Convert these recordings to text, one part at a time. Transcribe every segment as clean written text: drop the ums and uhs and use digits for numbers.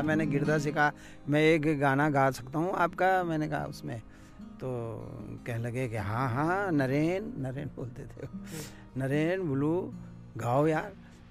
था। मैंने गिरदा से कहा मैं एक गाना गा सकता हूँ आपका, मैंने कहा उसमें, तो कह लगे कि हाँ हाँ नरेन बोलते थे, नरेन बोलू गाओ यार।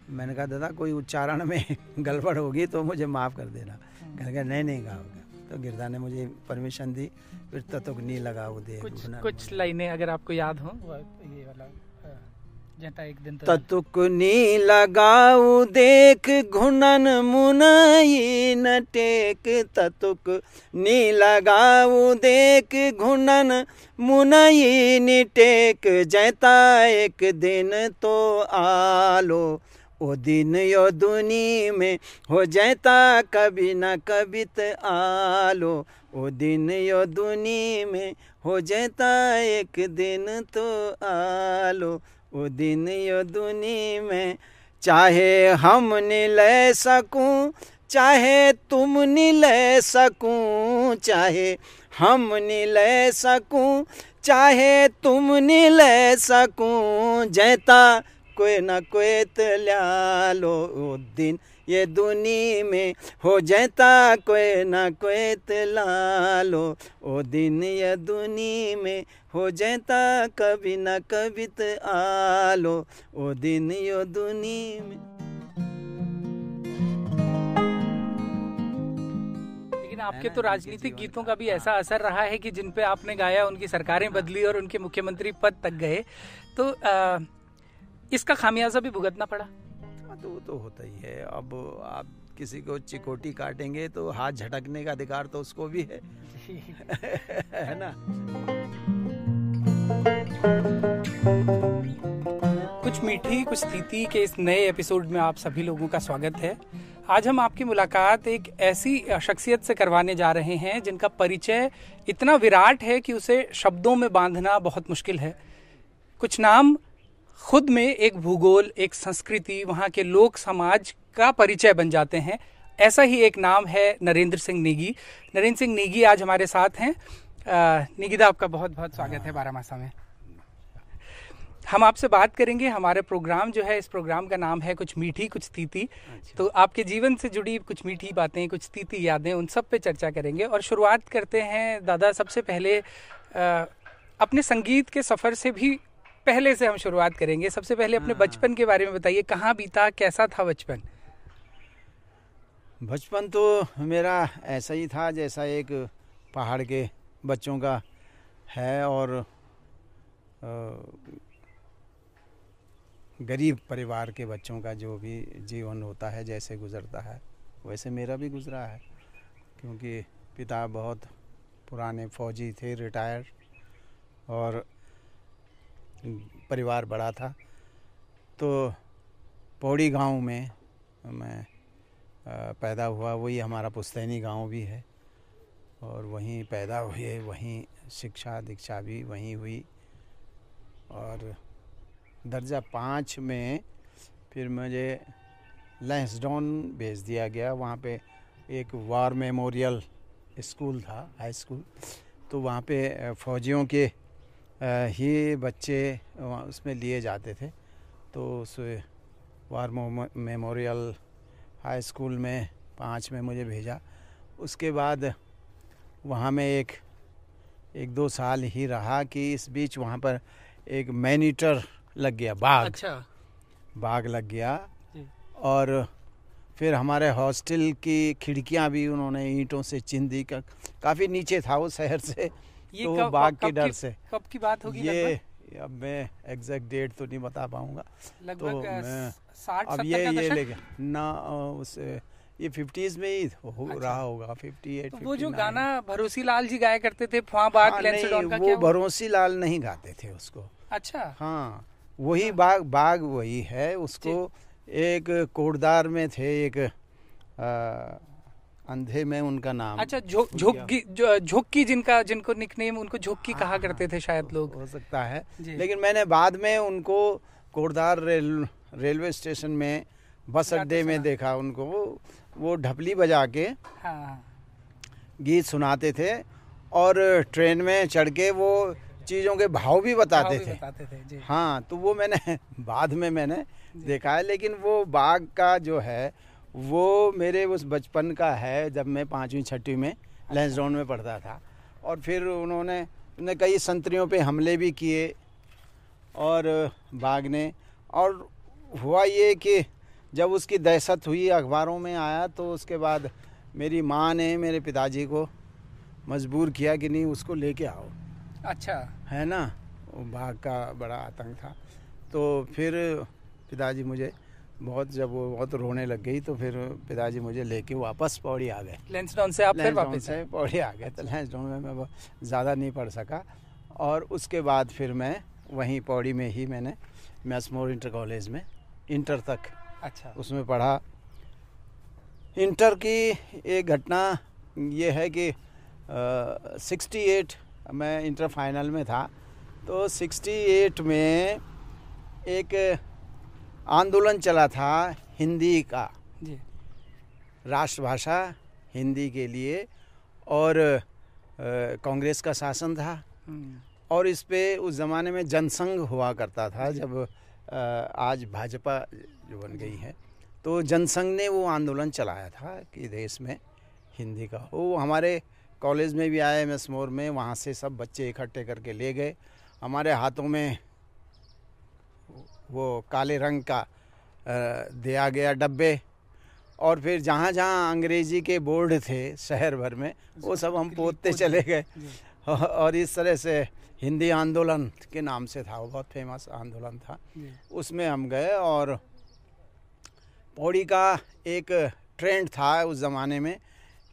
मैंने कहा दादा कोई उच्चारण में गड़बड़ होगी तो मुझे माफ़ कर देना। कहने का नहीं गाओगे, तो गिरदा ने मुझे परमिशन दी। फिर ततुकनी लगा वो दे कुछ लाइनें अगर आपको याद हो ये वाला एक दिन। ततुकनी लगाऊ देख घुनन मुनई न टेक, ततुकनी लगाऊ देख घुनन मुनई न टेक, जैता एक दिन तो आलो, ओ दिन यो दुनी में हो जाता कभी न कभी त आलो, ओ दिन यो दुनी में हो जाता एक दिन तो आलो, ओ दिन यो दुनी में। चाहे हम नि ले सकूं चाहे तुम नि ले सकूं, चाहे हम नि ले सकूं चाहे तुम नि ले सकूं, जैता कोई ना कोई तो लो, ओ दिन ये दुनी में हो जाता कोई ना कोई तो लो, ओ दिन ये दुनी में हो जाता कभी ना कभी तो आलो, ओ दिन यो दुनी में। लेकिन आपके तो राजनीतिक गीतों का भी ऐसा असर रहा है कि जिन पे आपने गाया उनकी सरकारें बदली और उनके मुख्यमंत्री पद तक गए, तो इसका खामियाजा भी भुगतना पड़ा। तो होता ही है। अब आप किसी को चिकोटी काटेंगे तो हाथ झटकने का अधिकार तो उसको भी है है ना। कुछ मीठी कुछ तीती के इस नए एपिसोड में आप सभी लोगों का स्वागत है। आज हम आपकी मुलाकात एक ऐसी शख्सियत से करवाने जा रहे हैं जिनका परिचय इतना विराट है कि उसे शब्दों में बांधना बहुत मुश्किल है। कुछ नाम खुद में एक भूगोल, एक संस्कृति, वहाँ के लोक समाज का परिचय बन जाते हैं। ऐसा ही एक नाम है नरेंद्र सिंह नेगी। नरेंद्र सिंह नेगी आज हमारे साथ हैं। नेगीदा आपका बहुत बहुत स्वागत है बारामासा में। हम आपसे बात करेंगे, हमारे प्रोग्राम जो है इस प्रोग्राम का नाम है कुछ मीठी कुछ तीती। अच्छा। तो आपके जीवन से जुड़ी कुछ मीठी बातें कुछ तीती यादें उन सब पे चर्चा करेंगे। और शुरुआत करते हैं दादा, सबसे पहले अपने संगीत के सफ़र से भी पहले से हम शुरुआत करेंगे। सबसे पहले अपने बचपन के बारे में बताइए, कहाँ बीता, कैसा था बचपन? बचपन तो मेरा ऐसा ही था जैसा एक पहाड़ के बच्चों का है, और गरीब परिवार के बच्चों का जो भी जीवन होता है जैसे गुजरता है वैसे मेरा भी गुजरा है, क्योंकि पिता बहुत पुराने फौजी थे, रिटायर, और परिवार बड़ा था। तो पौड़ी गांव में मैं पैदा हुआ, वही हमारा पुस्तैनी गांव भी है, और वहीं पैदा हुए, वहीं शिक्षा दीक्षा भी वहीं हुई। और दर्जा 5 में फिर मुझे लैंसडाउन भेज दिया गया। वहाँ पे एक वार मेमोरियल स्कूल था, हाई स्कूल, तो वहाँ पे फौजियों के ही बच्चे उसमें लिए जाते थे। तो उस वार मेमोरियल हाई स्कूल में 5 में मुझे भेजा। उसके बाद वहाँ में एक 2 साल ही रहा कि इस बीच वहाँ पर एक मैनीटर लग गया, बाघ। अच्छा। बाघ लग गया, और फिर हमारे हॉस्टल की खिड़कियाँ भी उन्होंने ईंटों से चीन दी। काफ़ी नीचे था वो शहर से, तो बाघ के डर से। कब की बात होगी ये? अब मैं एग्जैक्ट डेट तो नहीं बता पाऊंगा, लगभग 60-70 का दशक लेकिन ना, उसे ये 50s में ही रहा होगा, 58। वो जो गाना भरोसी लाल जी गाया करते थे, ख्वाब बात लैंसडाउन का, क्या वो भरोसी लाल नहीं गाते थे उसको? अच्छा। हाँ, वही बाघ वही है। उसको एक कोटदार में थे, एक अंधे में उनका नाम। अच्छा, झोंकी जिनको निकनेम, उनको झोंकी कहा करते थे शायद लोग, हो सकता है। लेकिन मैंने बाद में उनको कोटदार रेलवे स्टेशन में बस अड्डे में देखा उनको, वो ढपली बजा के गीत सुनाते थे, और ट्रेन में चढ़ के वो चीज़ों के भाव भी बताते थे। हाँ, तो वो मैंने बाद में मैंने देखा है। लेकिन वो बाघ का जो है वो मेरे उस बचपन का है जब मैं पाँचवीं छठी में लैंसडाउन में पढ़ता था। और फिर उन्होंने कई संतरियों पे हमले भी किए और भागने, और हुआ ये कि जब उसकी दहशत हुई अखबारों में आया तो उसके बाद मेरी माँ ने मेरे पिताजी को मजबूर किया कि नहीं उसको लेके आओ। अच्छा है ना, भाग का बड़ा आतंक था। तो फिर पिताजी मुझे जब वो बहुत रोने लग गई तो फिर पिताजी मुझे लेके वापस पौड़ी आ गए। लैंसडाउन से आप फिर वापस से पौड़ी आ गए। तो लैंसडाउन में मैं ज़्यादा नहीं पढ़ सका और उसके बाद फिर मैं वहीं पौड़ी में ही मैंने मैसमोर इंटर कॉलेज में इंटर तक अच्छा उसमें पढ़ा। इंटर की एक घटना ये है कि 68 मैं इंटर फाइनल में था तो 68 में एक आंदोलन चला था हिंदी का, राष्ट्रभाषा हिंदी के लिए, और कांग्रेस का शासन था और इस पे उस ज़माने में जनसंघ हुआ करता था जब आज भाजपा जो बन गई है। तो जनसंघ ने वो आंदोलन चलाया था कि देश में हिंदी का हो। वो हमारे कॉलेज में भी आए मैसमोर में, वहाँ से सब बच्चे इकट्ठे करके ले गए। हमारे हाथों में वो काले रंग का दिया गया डब्बे, और फिर जहाँ जहाँ अंग्रेजी के बोर्ड थे शहर भर में वो सब हम पोतते चले गए। और इस तरह से हिंदी आंदोलन के नाम से था, वो बहुत फेमस आंदोलन था। उसमें हम गए और पौड़ी का एक ट्रेंड था उस ज़माने में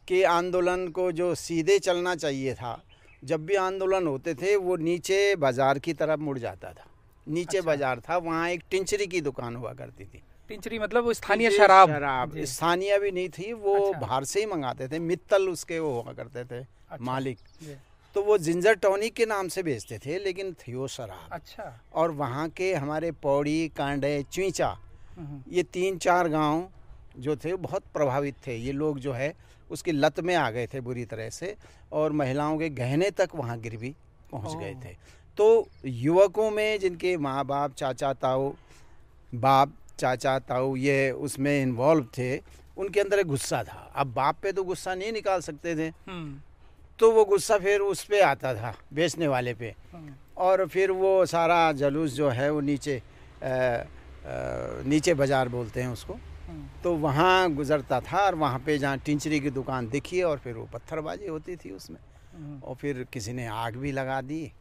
कि आंदोलन को जो सीधे चलना चाहिए था, जब भी आंदोलन होते थे वो नीचे बाज़ार की तरफ मुड़ जाता था। नीचे अच्छा। बाज़ार था, वहाँ एक टिंचरी की दुकान हुआ करती थी। टिंचरी मतलब स्थानीय शराब स्थानीय भी नहीं थी वो, बाहर से ही मंगाते थे। मित्तल उसके वो हुआ करते थे मालिक, तो वो जिंजर टॉनिक के नाम से बेचते थे लेकिन थी वो शराब। अच्छा। और वहाँ के हमारे पौड़ी, कांडे, चुईचा, ये 3-4 गांव जो थे बहुत प्रभावित थे। ये लोग जो है उसकी लत में आ गए थे बुरी तरह से, और महिलाओं के गहने तक वहाँ गिरवी पहुँच गए थे। तो युवकों में जिनके माँ बाप चाचा ताऊ ये उसमें इन्वॉल्व थे, उनके अंदर एक गुस्सा था। अब बाप पे तो गुस्सा नहीं निकाल सकते थे, तो वो गुस्सा फिर उस पे आता था बेचने वाले पे, और फिर वो सारा जलूस जो है वो नीचे बाज़ार बोलते हैं उसको, तो वहाँ गुजरता था। और वहाँ पे जहाँ टिंचरी की दुकान दिखी और फिर वो पत्थरबाजी होती थी उसमें, और फिर किसी ने आग भी लगा दी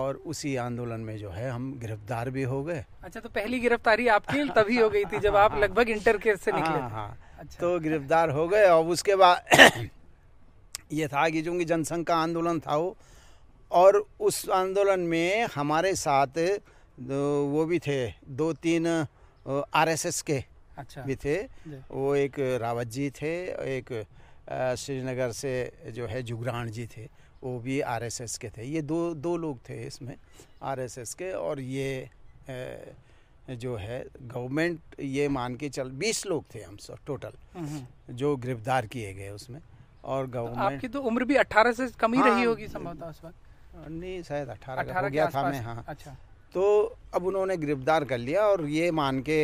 और उसी आंदोलन में जो है हम गिरफ्तार भी हो गए। अच्छा, तो पहली गिरफ्तारी आपकी तभी हो गई थी जब आप लगभग इंटर के से निकले? हाँ, तो गिरफ्तार हो गए। और उसके बाद ये था कि चूँकि जनसंघ का आंदोलन था वो, और उस आंदोलन में हमारे साथ वो भी थे 2-3 आरएसएस के भी थे। वो एक रावत जी थे, एक श्रीनगर से जो है जुगरान जी थे, वो भी आरएसएस के थे। ये दो लोग थे इसमें आरएसएस के, और ये जो है गवर्नमेंट ये मान के चल 20 लोग थे हम सब टोटल जो गिरफ्तार किए गए उसमें। और गवर्नमेंट तो आपकी तो उम्र भी 18 से कम ही रही होगी संभवतः उस वक्त? नहीं, शायद 18 का हो गया था मैं। हाँ, अच्छा। तो अब उन्होंने गिरफ्तार कर लिया और ये मान के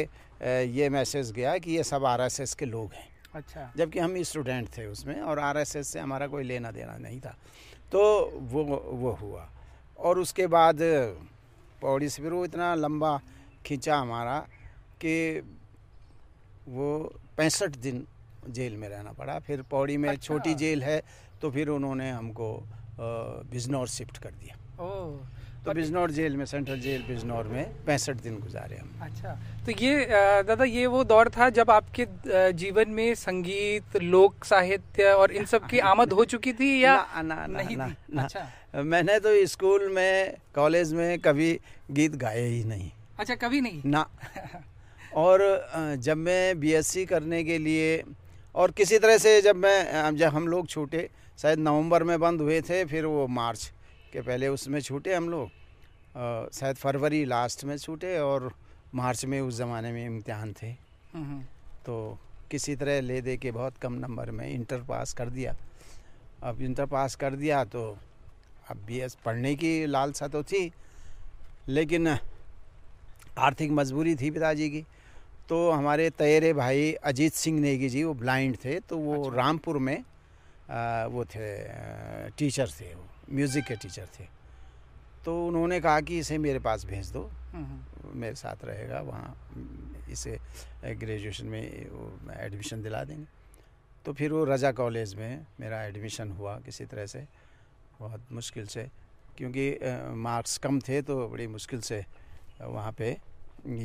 ये मैसेज गया कि ये सब आरएसएस के लोग हैं। अच्छा। जबकि हम स्टूडेंट थे उसमें और आरएसएस से हमारा कोई लेना देना नहीं था। तो वो हुआ, और उसके बाद पौड़ी से फिर वो इतना लंबा खींचा हमारा कि वो 65 दिन जेल में रहना पड़ा। फिर पौड़ी में अच्छा। छोटी जेल है तो फिर उन्होंने हमको बिजनौर शिफ्ट कर दिया। तो बिजनौर जेल में, सेंट्रल जेल बिजनौर में 65 दिन गुजारे हम। अच्छा, तो ये दादा ये वो दौर था जब आपके जीवन में संगीत, लोक साहित्य और इन सब की आमद हो चुकी थी या नहीं? अच्छा। मैंने तो स्कूल में, कॉलेज में कभी गीत गाए ही नहीं। अच्छा, कभी नहीं ना। और जब मैं बीएससी करने के लिए और किसी तरह से जब हम लोग छूटे, शायद नवंबर में बंद हुए थे, फिर वो मार्च के पहले उसमें छूटे हम लोग, शायद फरवरी लास्ट में छूटे और मार्च में उस ज़माने में इम्तिहान थे, तो किसी तरह ले दे के बहुत कम नंबर में इंटर पास कर दिया। अब इंटर पास कर दिया तो अब बीएस पढ़ने की लालसा तो थी लेकिन आर्थिक मजबूरी थी पिताजी की, तो हमारे तयरे भाई अजीत सिंह नेगी जी वो ब्लाइंड थे, तो वो अच्छा। रामपुर में वो थे, टीचर थे, वो म्यूज़िक के टीचर थे। तो उन्होंने कहा कि इसे मेरे पास भेज दो, मेरे साथ रहेगा, वहाँ इसे ग्रेजुएशन में एडमिशन दिला देंगे। तो फिर वो रजा कॉलेज में मेरा एडमिशन हुआ किसी तरह से, बहुत मुश्किल से, क्योंकि मार्क्स कम थे तो बड़ी मुश्किल से वहाँ पे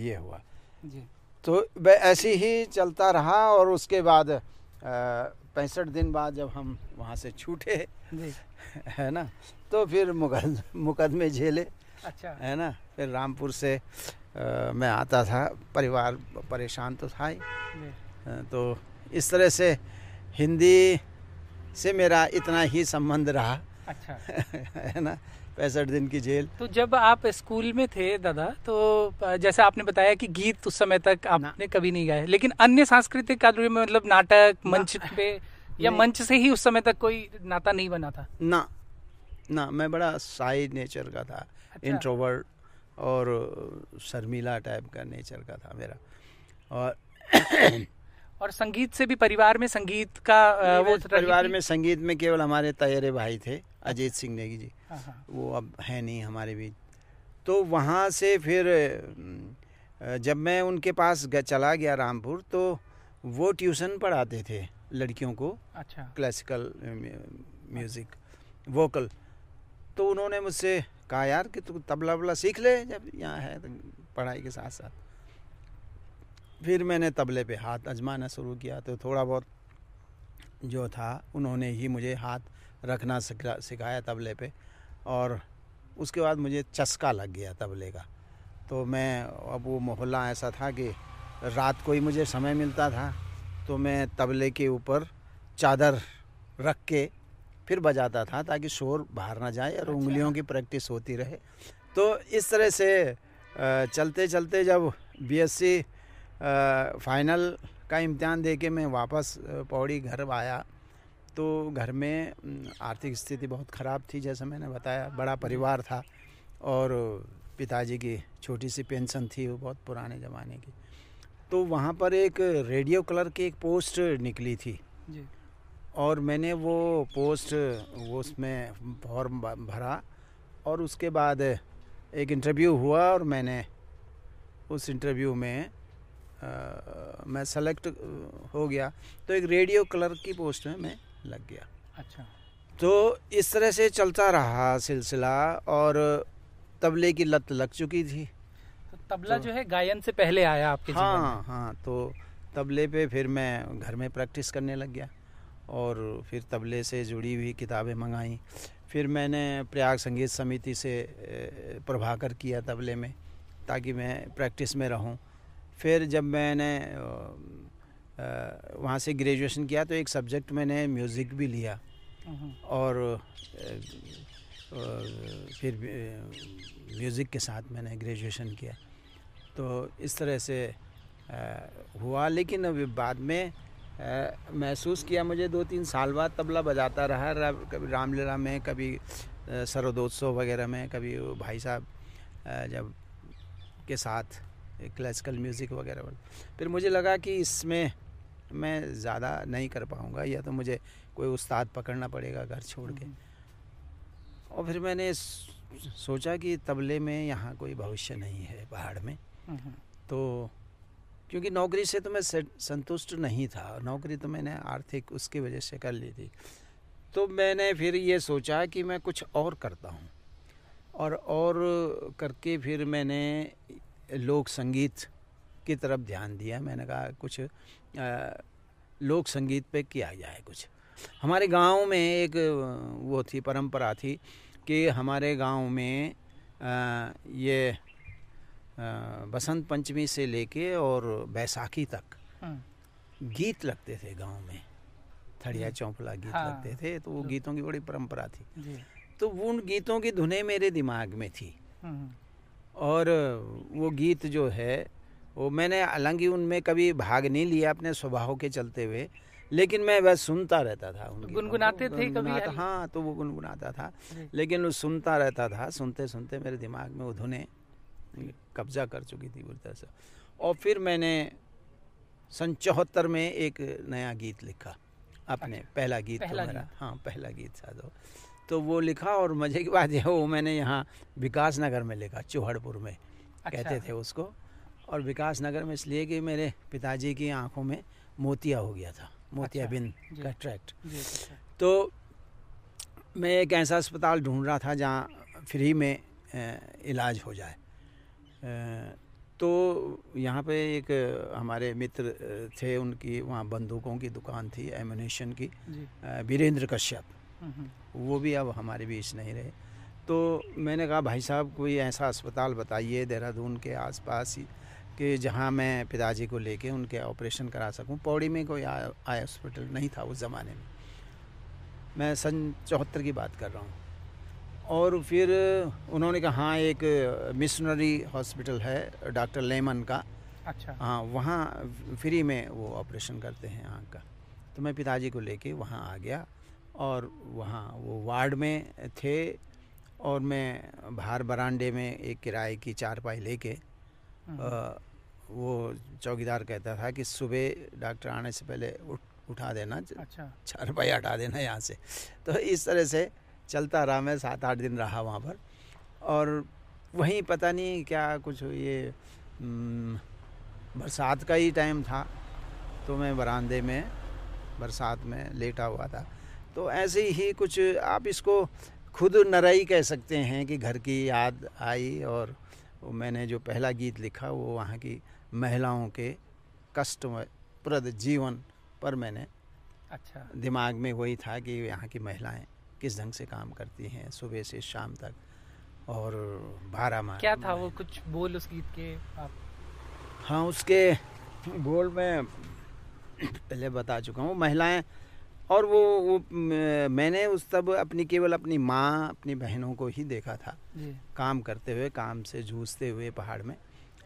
ये हुआ जी। तो ऐसे ही चलता रहा और उसके बाद 65 दिन बाद जब हम वहाँ से छूटे जी, है ना, तो फिर मुकदमे झेले, अच्छा है ना। फिर रामपुर से मैं आता था, परिवार परेशान तो था ही, तो इस तरह से हिंदी से मेरा इतना ही संबंध रहा, अच्छा है ना, 65 दिन की जेल। तो जब आप स्कूल में थे दादा, तो जैसे आपने बताया कि गीत उस समय तक आपने कभी नहीं गाए, लेकिन अन्य सांस्कृतिक कार्यों में, मतलब नाटक, मंच पे या मंच से ही उस समय तक कोई नाता नहीं बना था? ना ना, मैं बड़ा साई नेचर का था, अच्छा। इंट्रोवर्ट और शर्मीला टाइप का नेचर का था मेरा। और संगीत से भी, परिवार में संगीत का वो, परिवार में संगीत में केवल हमारे तयरे भाई थे अजीत सिंह नेगी जी, वो अब है नहीं हमारे बीच। तो वहाँ से फिर जब मैं उनके पास चला गया रामपुर, तो वो ट्यूशन पढ़ाते थे लड़कियों को, अच्छा, क्लासिकल म्यूज़िक, वोकल। तो उन्होंने मुझसे कहा, यार कि तू तबला वबला सीख ले जब यहाँ है तो, पढ़ाई के साथ साथ। फिर मैंने तबले पे हाथ आजमाना शुरू किया, तो थोड़ा बहुत जो था उन्होंने ही मुझे हाथ रखना सिखाया तबले पे, और उसके बाद मुझे चस्का लग गया तबले का। तो मैं, अब वो मोहल्ला ऐसा था कि रात को ही मुझे समय मिलता था, तो मैं तबले के ऊपर चादर रख के फिर बजाता था ताकि शोर बाहर ना जाए और उंगलियों की प्रैक्टिस होती रहे। तो इस तरह से चलते चलते जब BSc फाइनल का इम्तिहान दे के मैं वापस पौड़ी घर आया, तो घर में आर्थिक स्थिति बहुत ख़राब थी, जैसा मैंने बताया, बड़ा परिवार था और पिताजी की छोटी सी पेंशन थी, वो बहुत पुराने ज़माने की। तो वहाँ पर एक रेडियो क्लर्क की एक पोस्ट निकली थी जी, और मैंने वो पोस्ट, वो उसमें फॉर्म भरा, और उसके बाद एक इंटरव्यू हुआ, और मैंने उस इंटरव्यू में मैं सेलेक्ट हो गया। तो एक रेडियो क्लर्क की पोस्ट में मैं लग गया, अच्छा। तो इस तरह से चलता रहा सिलसिला, और तबले की लत लग चुकी थी। तो तबला जो है गायन से पहले आया आपके जीवन में? हाँ हाँ, तो तबले पे फिर मैं घर में प्रैक्टिस करने लग गया, और फिर तबले से जुड़ी हुई किताबें मंगाई। फिर मैंने प्रयाग संगीत समिति से प्रभाकर किया तबले में, ताकि मैं प्रैक्टिस में रहूँ। फिर जब मैंने वहाँ से ग्रेजुएशन किया, तो एक सब्जेक्ट मैंने म्यूज़िक भी लिया, और फिर म्यूज़िक के साथ मैंने ग्रेजुएशन किया। तो इस तरह से हुआ। लेकिन अभी बाद में महसूस किया मुझे, 2-3 साल बाद तबला बजाता रहा, कभी रामलीला में, कभी शरदोत्सव वगैरह में, कभी भाई साहब जब के साथ क्लासिकल म्यूज़िक वगैरह। फिर मुझे लगा कि इसमें मैं ज़्यादा नहीं कर पाऊँगा, या तो मुझे कोई उस्ताद पकड़ना पड़ेगा घर छोड़ के। और फिर मैंने सोचा कि तबले में यहाँ कोई भविष्य नहीं है पहाड़ में, तो क्योंकि नौकरी से तो मैं संतुष्ट नहीं था, नौकरी तो मैंने आर्थिक उसकी वजह से कर ली थी। तो मैंने फिर ये सोचा कि मैं कुछ और करता हूँ, और करके फिर मैंने लोक संगीत की तरफ ध्यान दिया। मैंने कहा कुछ लोक संगीत पे किया जाए कुछ। हमारे गांव में एक वो थी, परंपरा थी कि हमारे गांव में ये बसंत पंचमी से लेके और बैसाखी तक गीत लगते थे गांव में, थड़िया चौपला गीत लगते थे। तो वो गीतों की बड़ी परंपरा थी, तो उन गीतों की धुनें मेरे दिमाग में थी, और वो गीत जो है वो मैंने, हालांकि उनमें कभी भाग नहीं लिया अपने स्वभाव के चलते हुए, लेकिन मैं बस सुनता रहता था। गुनगुनाते थे कभी? हाँ, तो वो गुनगुनाता था, लेकिन वो सुनता रहता था। सुनते सुनते मेरे दिमाग में वो धुनें कब्जा कर चुकी थी पूरी तरह से। और फिर मैंने सन 74 में एक नया गीत लिखा आपने। पहला गीत साधो तो वो लिखा, और मज़े की बात है वो मैंने यहाँ विकास नगर में लिखा, चौहड़पुर में कहते थे उसको। और विकास नगर में इसलिए कि मेरे पिताजी की आंखों में मोतिया हो गया था, मोतियाबिंद का ट्रैक्ट। तो मैं एक ऐसा अस्पताल ढूंढ रहा था जहाँ फ्री में इलाज हो जाए। तो यहाँ पे एक हमारे मित्र थे, उनकी वहाँ बंदूकों की दुकान थी, एमुनेशन की, वीरेंद्र कश्यप। वो भी अब हमारे बीच नहीं रहे। तो मैंने कहा भाई साहब कोई ऐसा अस्पताल बताइए देहरादून के आसपास ही कि जहाँ मैं पिताजी को लेके उनके ऑपरेशन करा सकूँ। पौड़ी में कोई आई हॉस्पिटल नहीं था उस ज़माने में, मैं सन 74 की बात कर रहा हूँ। और फिर उन्होंने कहा हाँ एक मिशनरी हॉस्पिटल है डॉक्टर लेमन का, अच्छा हाँ, वहाँ फ्री में वो ऑपरेशन करते हैं आँख का। तो मैं पिताजी को लेके वहाँ आ गया, और वहाँ वो वार्ड में थे, और मैं बाहर बरामदे में एक किराए की चारपाई लेके, वो चौकीदार कहता था कि सुबह डॉक्टर आने से पहले उठा देना, अच्छा चारपाई हटा देना यहाँ से। तो इस तरह से चलता रहा, मैं 7-8 दिन रहा वहाँ पर। और वहीं पता नहीं क्या कुछ, ये बरसात का ही टाइम था, तो मैं बरामदे में बरसात में लेटा हुआ था। तो ऐसे ही कुछ, आप इसको खुद नरई कह सकते हैं कि घर की याद आई। और मैंने जो पहला गीत लिखा वो वहाँ की महिलाओं के कष्टप्रद जीवन पर मैंने, अच्छा दिमाग में वही था कि यहाँ की महिलाएं किस ढंग से काम करती हैं सुबह से शाम तक। और 12 माह क्या था वो, कुछ बोल उस गीत के आप? हाँ, उसके बोल मैं पहले बता चुका हूँ, महिलाएं। और वो मैंने उस तब अपनी केवल अपनी माँ, अपनी बहनों को ही देखा था काम करते हुए, काम से जूझते हुए पहाड़ में।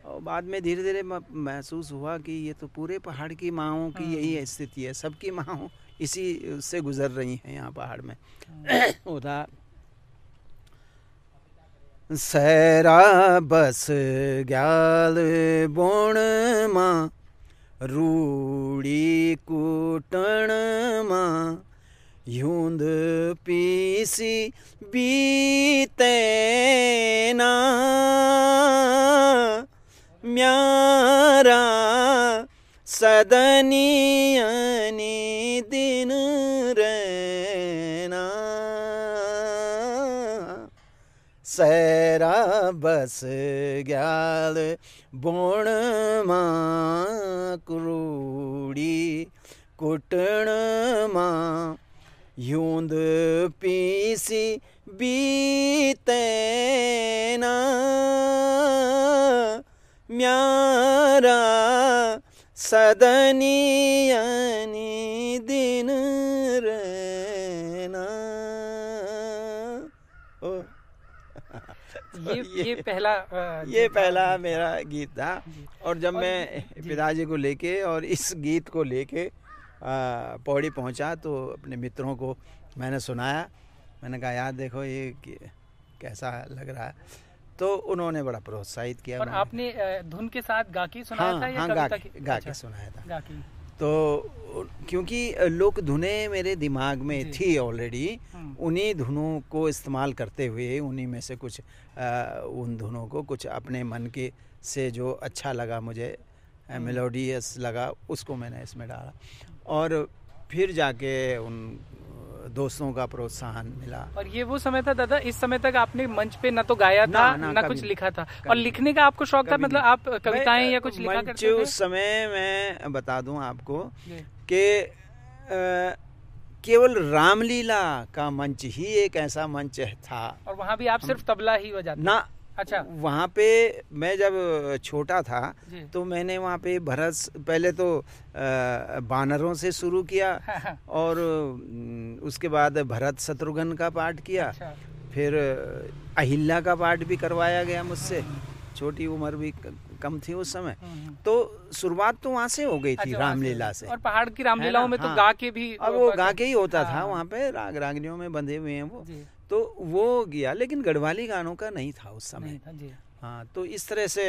और बाद में धीरे धीरे महसूस हुआ कि ये तो पूरे पहाड़ की माँओं की यही स्थिति है, सबकी माँओं इसी से गुजर रही हैं यहाँ पहाड़ में। उदा सहरा बस ग्याल बोण माँ रूड़ी कूटण माँ यूंद पीसी बीतना म्यारा सदनियनी दिन रहना सहरा बस ग्याल बोण माँ क्रूड़ी कुटण माँ यूंद पीसी बीतना म्यारा सदनियनी दिन रहना। ये पहला मेरा गीत था। और जब मैं पिताजी को लेके और इस गीत को लेके पौड़ी पहुंचा तो अपने मित्रों को मैंने सुनाया। मैंने कहा यार देखो ये कैसा लग रहा है, तो उन्होंने बड़ा प्रोत्साहित किया। और आपने धुन के साथ गा के सुनाया था या कविता के? गा के सुनाया था। तो क्योंकि लोक धुनें मेरे दिमाग में थी ऑलरेडी, उन्हीं धुनों को इस्तेमाल करते हुए उन्हीं में से कुछ उन धुनों को कुछ अपने मन के से जो अच्छा लगा मुझे, मेलोडियस लगा, उसको मैंने इसमें डाला। और फिर जाके उन दोस्तों का प्रोत्साहन मिला। और ये वो समय था दादा, इस समय तक आपने मंच पे ना तो गाया था ना कुछ लिखा था। और लिखने का आपको शौक था, मतलब आप कविताएं या कुछ लिखा करते थे? उस समय मैं बता दूं आपको कि केवल रामलीला का मंच ही एक ऐसा मंच था। और वहाँ भी आप सिर्फ तबला ही बजाते ना? अच्छा। वहाँ पे मैं जब छोटा था तो मैंने वहाँ पे पहले तो बानरों से शुरू किया, और उसके बाद भरत शत्रुघ्न का पाठ किया। अच्छा। फिर अहिल्या का पाठ भी करवाया गया मुझसे, छोटी उम्र भी कम थी उस समय। तो शुरुआत तो वहाँ से हो गई थी। अच्छा, रामलीला से। और पहाड़ की रामलीलाओं में तो गा के भी, और वो गा के ही होता था वहाँ पे, राग रागनियों में बंधे हुए हैं वो, तो वो गया। लेकिन गढ़वाली गानों का नहीं था उस समय। हाँ, तो इस तरह से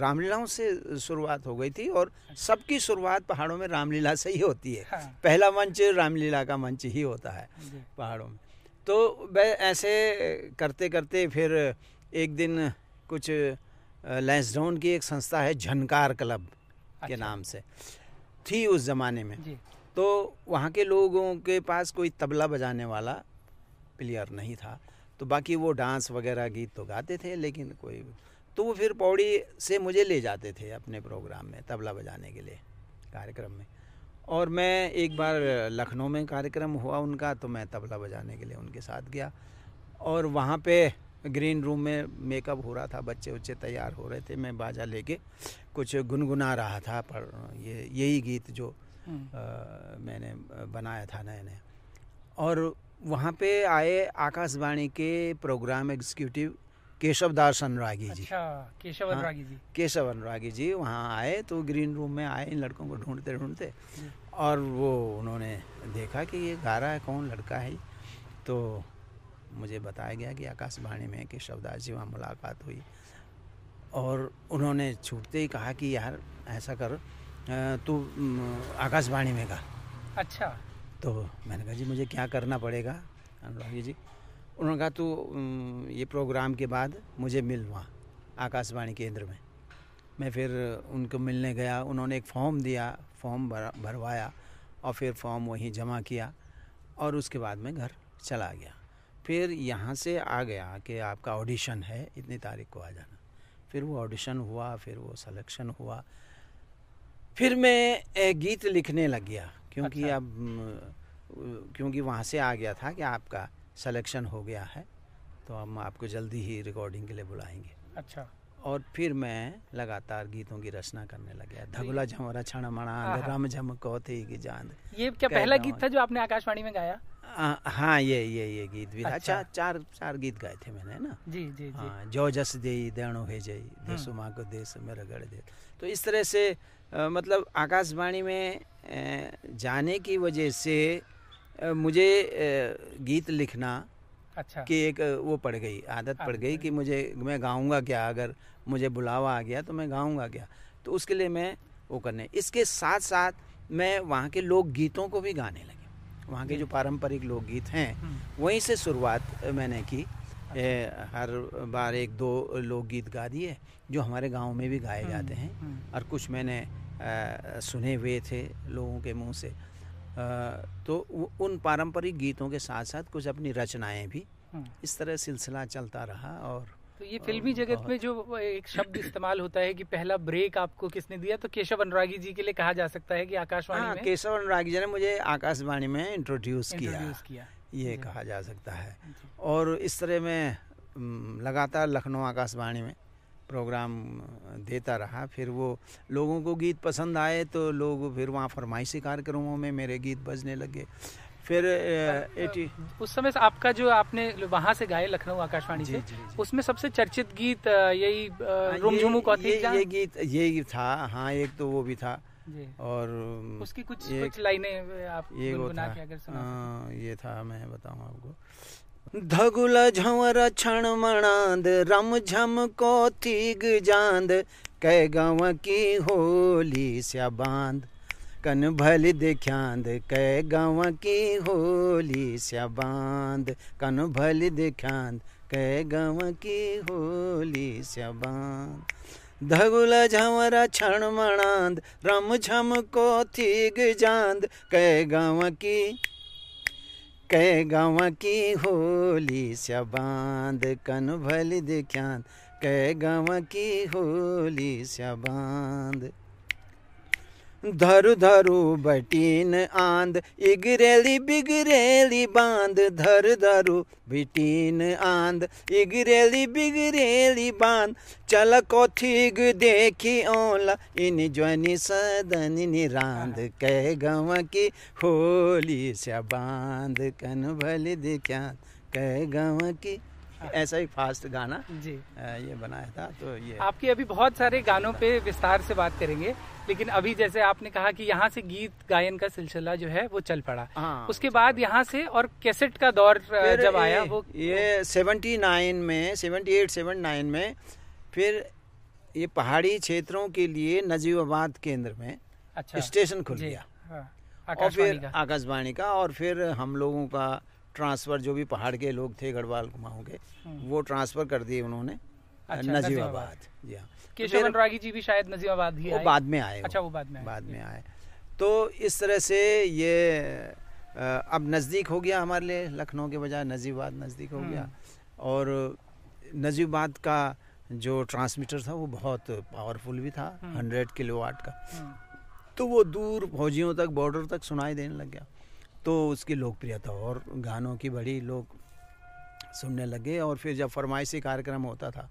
रामलीलाओं से शुरुआत हो गई थी और सबकी शुरुआत पहाड़ों में रामलीला से ही होती है। हाँ। पहला मंच रामलीला का मंच ही होता है पहाड़ों में। तो वह ऐसे करते करते फिर एक दिन कुछ लैंसडाउन की एक संस्था है झनकार क्लब के नाम से थी उस ज़माने में, तो वहाँ के लोगों के पास कोई तबला बजाने वाला प्लेयर नहीं था, तो बाकी वो डांस वगैरह गीत तो गाते थे लेकिन कोई, तो वो फिर पौड़ी से मुझे ले जाते थे अपने प्रोग्राम में तबला बजाने के लिए कार्यक्रम में। और मैं एक बार लखनऊ में कार्यक्रम हुआ उनका, तो मैं तबला बजाने के लिए उनके साथ गया और वहाँ पे ग्रीन रूम में मेकअप हो रहा था, बच्चे उच्चे तैयार हो रहे थे, मैं बाजा लेके कुछ गुनगुना रहा था, पर यही गीत जो मैंने बनाया था नए नए। और वहाँ पे आए आकाशवाणी के प्रोग्राम एग्जीक्यूटिव केशव रागी जी वहाँ आए, तो ग्रीन रूम में आए इन लड़कों को ढूंढते ढूंढते, और वो उन्होंने देखा कि ये गा रहा है कौन लड़का है, तो मुझे बताया गया कि आकाशवाणी में केशव दास जी, वहाँ मुलाकात हुई और उन्होंने छूटते ही कहा कि यार ऐसा कर तू आकाशवाणी में गा। अच्छा, तो मैंने कहा जी मुझे क्या करना पड़ेगा अनुरागी जी? उन्होंने कहा तू ये प्रोग्राम के बाद मुझे मिल वहाँ आकाशवाणी केंद्र में। मैं फिर उनको मिलने गया, उन्होंने एक फॉर्म दिया, फॉर्म भरवाया और फिर फॉर्म वहीं जमा किया और उसके बाद मैं घर चला गया। फिर यहाँ से आ गया कि आपका ऑडिशन है, इतनी तारीख को आ जाना। फिर वो ऑडिशन हुआ, फिर वो सिलेक्शन हुआ, फिर मैं गीत लिखने लग गया क्योंकि अच्छा। अब क्योंकि वहाँ से आ गया था कि आपका सिलेक्शन हो गया है तो हम आपको जल्दी ही रिकॉर्डिंग के लिए बुलाएंगे। अच्छा, और फिर मैं लगातार गीतों की रचना करने लग गया। धगुला झमरा छणा मणा राम झम कौथे की जान, ये क्या पहला गीत था जो आपने आकाशवाणी में गाया? हाँ, ये गीत भी था। अच्छा, चार गीत गाए थे मैंने ना। जी जी जी। हाँ, जो जस देई देणो है जय देसु माँ को देश में रगड़ दे। तो इस तरह से मतलब आकाशवाणी में जाने की वजह से मुझे गीत लिखना अच्छा कि एक वो पड़ गई, आदत पड़ गई कि मैं गाऊंगा क्या, अगर मुझे बुलावा आ गया तो मैं गाऊंगा क्या, तो उसके लिए मैं वो करने। इसके साथ साथ मैं वहाँ के लोकगीतों को भी गाने लगी, वहाँ के जो पारंपरिक लोकगीत हैं वहीं से शुरुआत मैंने की। हर बार एक दो लोकगीत गा दिए जो हमारे गांव में भी गाए जाते हैं, और कुछ मैंने सुने हुए थे लोगों के मुंह से, तो उन पारंपरिक गीतों के साथ साथ कुछ अपनी रचनाएं भी, इस तरह सिलसिला चलता रहा। और तो ये फिल्मी जगत में जो एक शब्द इस्तेमाल होता है कि पहला ब्रेक आपको किसने दिया, तो केशव अनुरागी जी के लिए कहा जा सकता है कि आकाशवाणी में केशव अनुरागी जी ने मुझे आकाशवाणी में इंट्रोड्यूस किया ये कहा जा सकता है। और इस तरह मैं लगातार लखनऊ आकाशवाणी में प्रोग्राम देता रहा, फिर वो लोगों को गीत पसंद आए तो लोग फिर वहाँ फरमाइशी कार्यक्रमों में मेरे गीत बजने लगे। फिर उस समय आपका जो आपने वहाँ से गाए लखनऊ आकाशवाणी से, उसमें सबसे चर्चित गीत यही रुमझुमू का था, ये गीत था। हाँ, एक तो वो भी था और उसकी कुछ लाइनें आप गुनगुना के अगर सुना सकें। ये था, मैं बताऊँ आपको, धगुला झंवरा छण मणांद रम झम को तीग जांद कै गाँव की होली स्या बांध कन भल देख्यांद कै गाँव की होली स्या बांध कन भल देख्यांद कै गाँव की होली स्या बांध धगुला झंवरा छण मणांद रम झम को तीग जांद कै गाँव की कै गाँव की होली स्या बांध कन भल देख्यांद कै गाँव की होली स्या बांध धरु धरु बटीन आंद इगरेली बांध धरु धरु बटीन आंद इगरेली बांध चल कोथिग देखी ओला इन ज्वनी सदन निरांद कै गाँव की होली स्या बांध कन भले देखा कै गाँव की। ऐसा ही फास्ट गाना जी ये बनाया था। तो ये आपके अभी बहुत सारे गानों पे विस्तार से बात करेंगे, लेकिन अभी जैसे आपने कहा कि यहाँ से गीत गायन का सिलसिला जो है वो चल पड़ा। हाँ, उसके बाद यहाँ से और कैसेट का दौर जब आया, वो ये 79 में 78-79 में फिर ये पहाड़ी क्षेत्रों के लिए नजीबाबाद केंद्र में अच्छा स्टेशन खुल गया, और फिर आकाशवाणी का, और फिर हम लोगों का ट्रांसफ़र, जो भी पहाड़ के लोग थे गढ़वाल कुमाऊं के, वो ट्रांसफ़र कर दिए उन्होंने नजीबाबाद। जी हाँ, केशव रागी जी भी शायद नजीबाबाद ही आए, बाद में आए। अच्छा, वो बाद में आए। तो इस तरह से ये अब नज़दीक हो गया हमारे लिए, लखनऊ के बजाय नजीबाबाद नज़दीक हो गया। और नजीबाबाद का जो ट्रांसमीटर था वो बहुत पावरफुल भी था, 100 किलोवाट का, तो वो दूर फौजियों तक, बॉर्डर तक सुनाई देने लग गया। तो उसकी लोकप्रियता और गानों की बड़ी लोग सुनने लगे। और फिर जब फरमाइशी कार्यक्रम होता था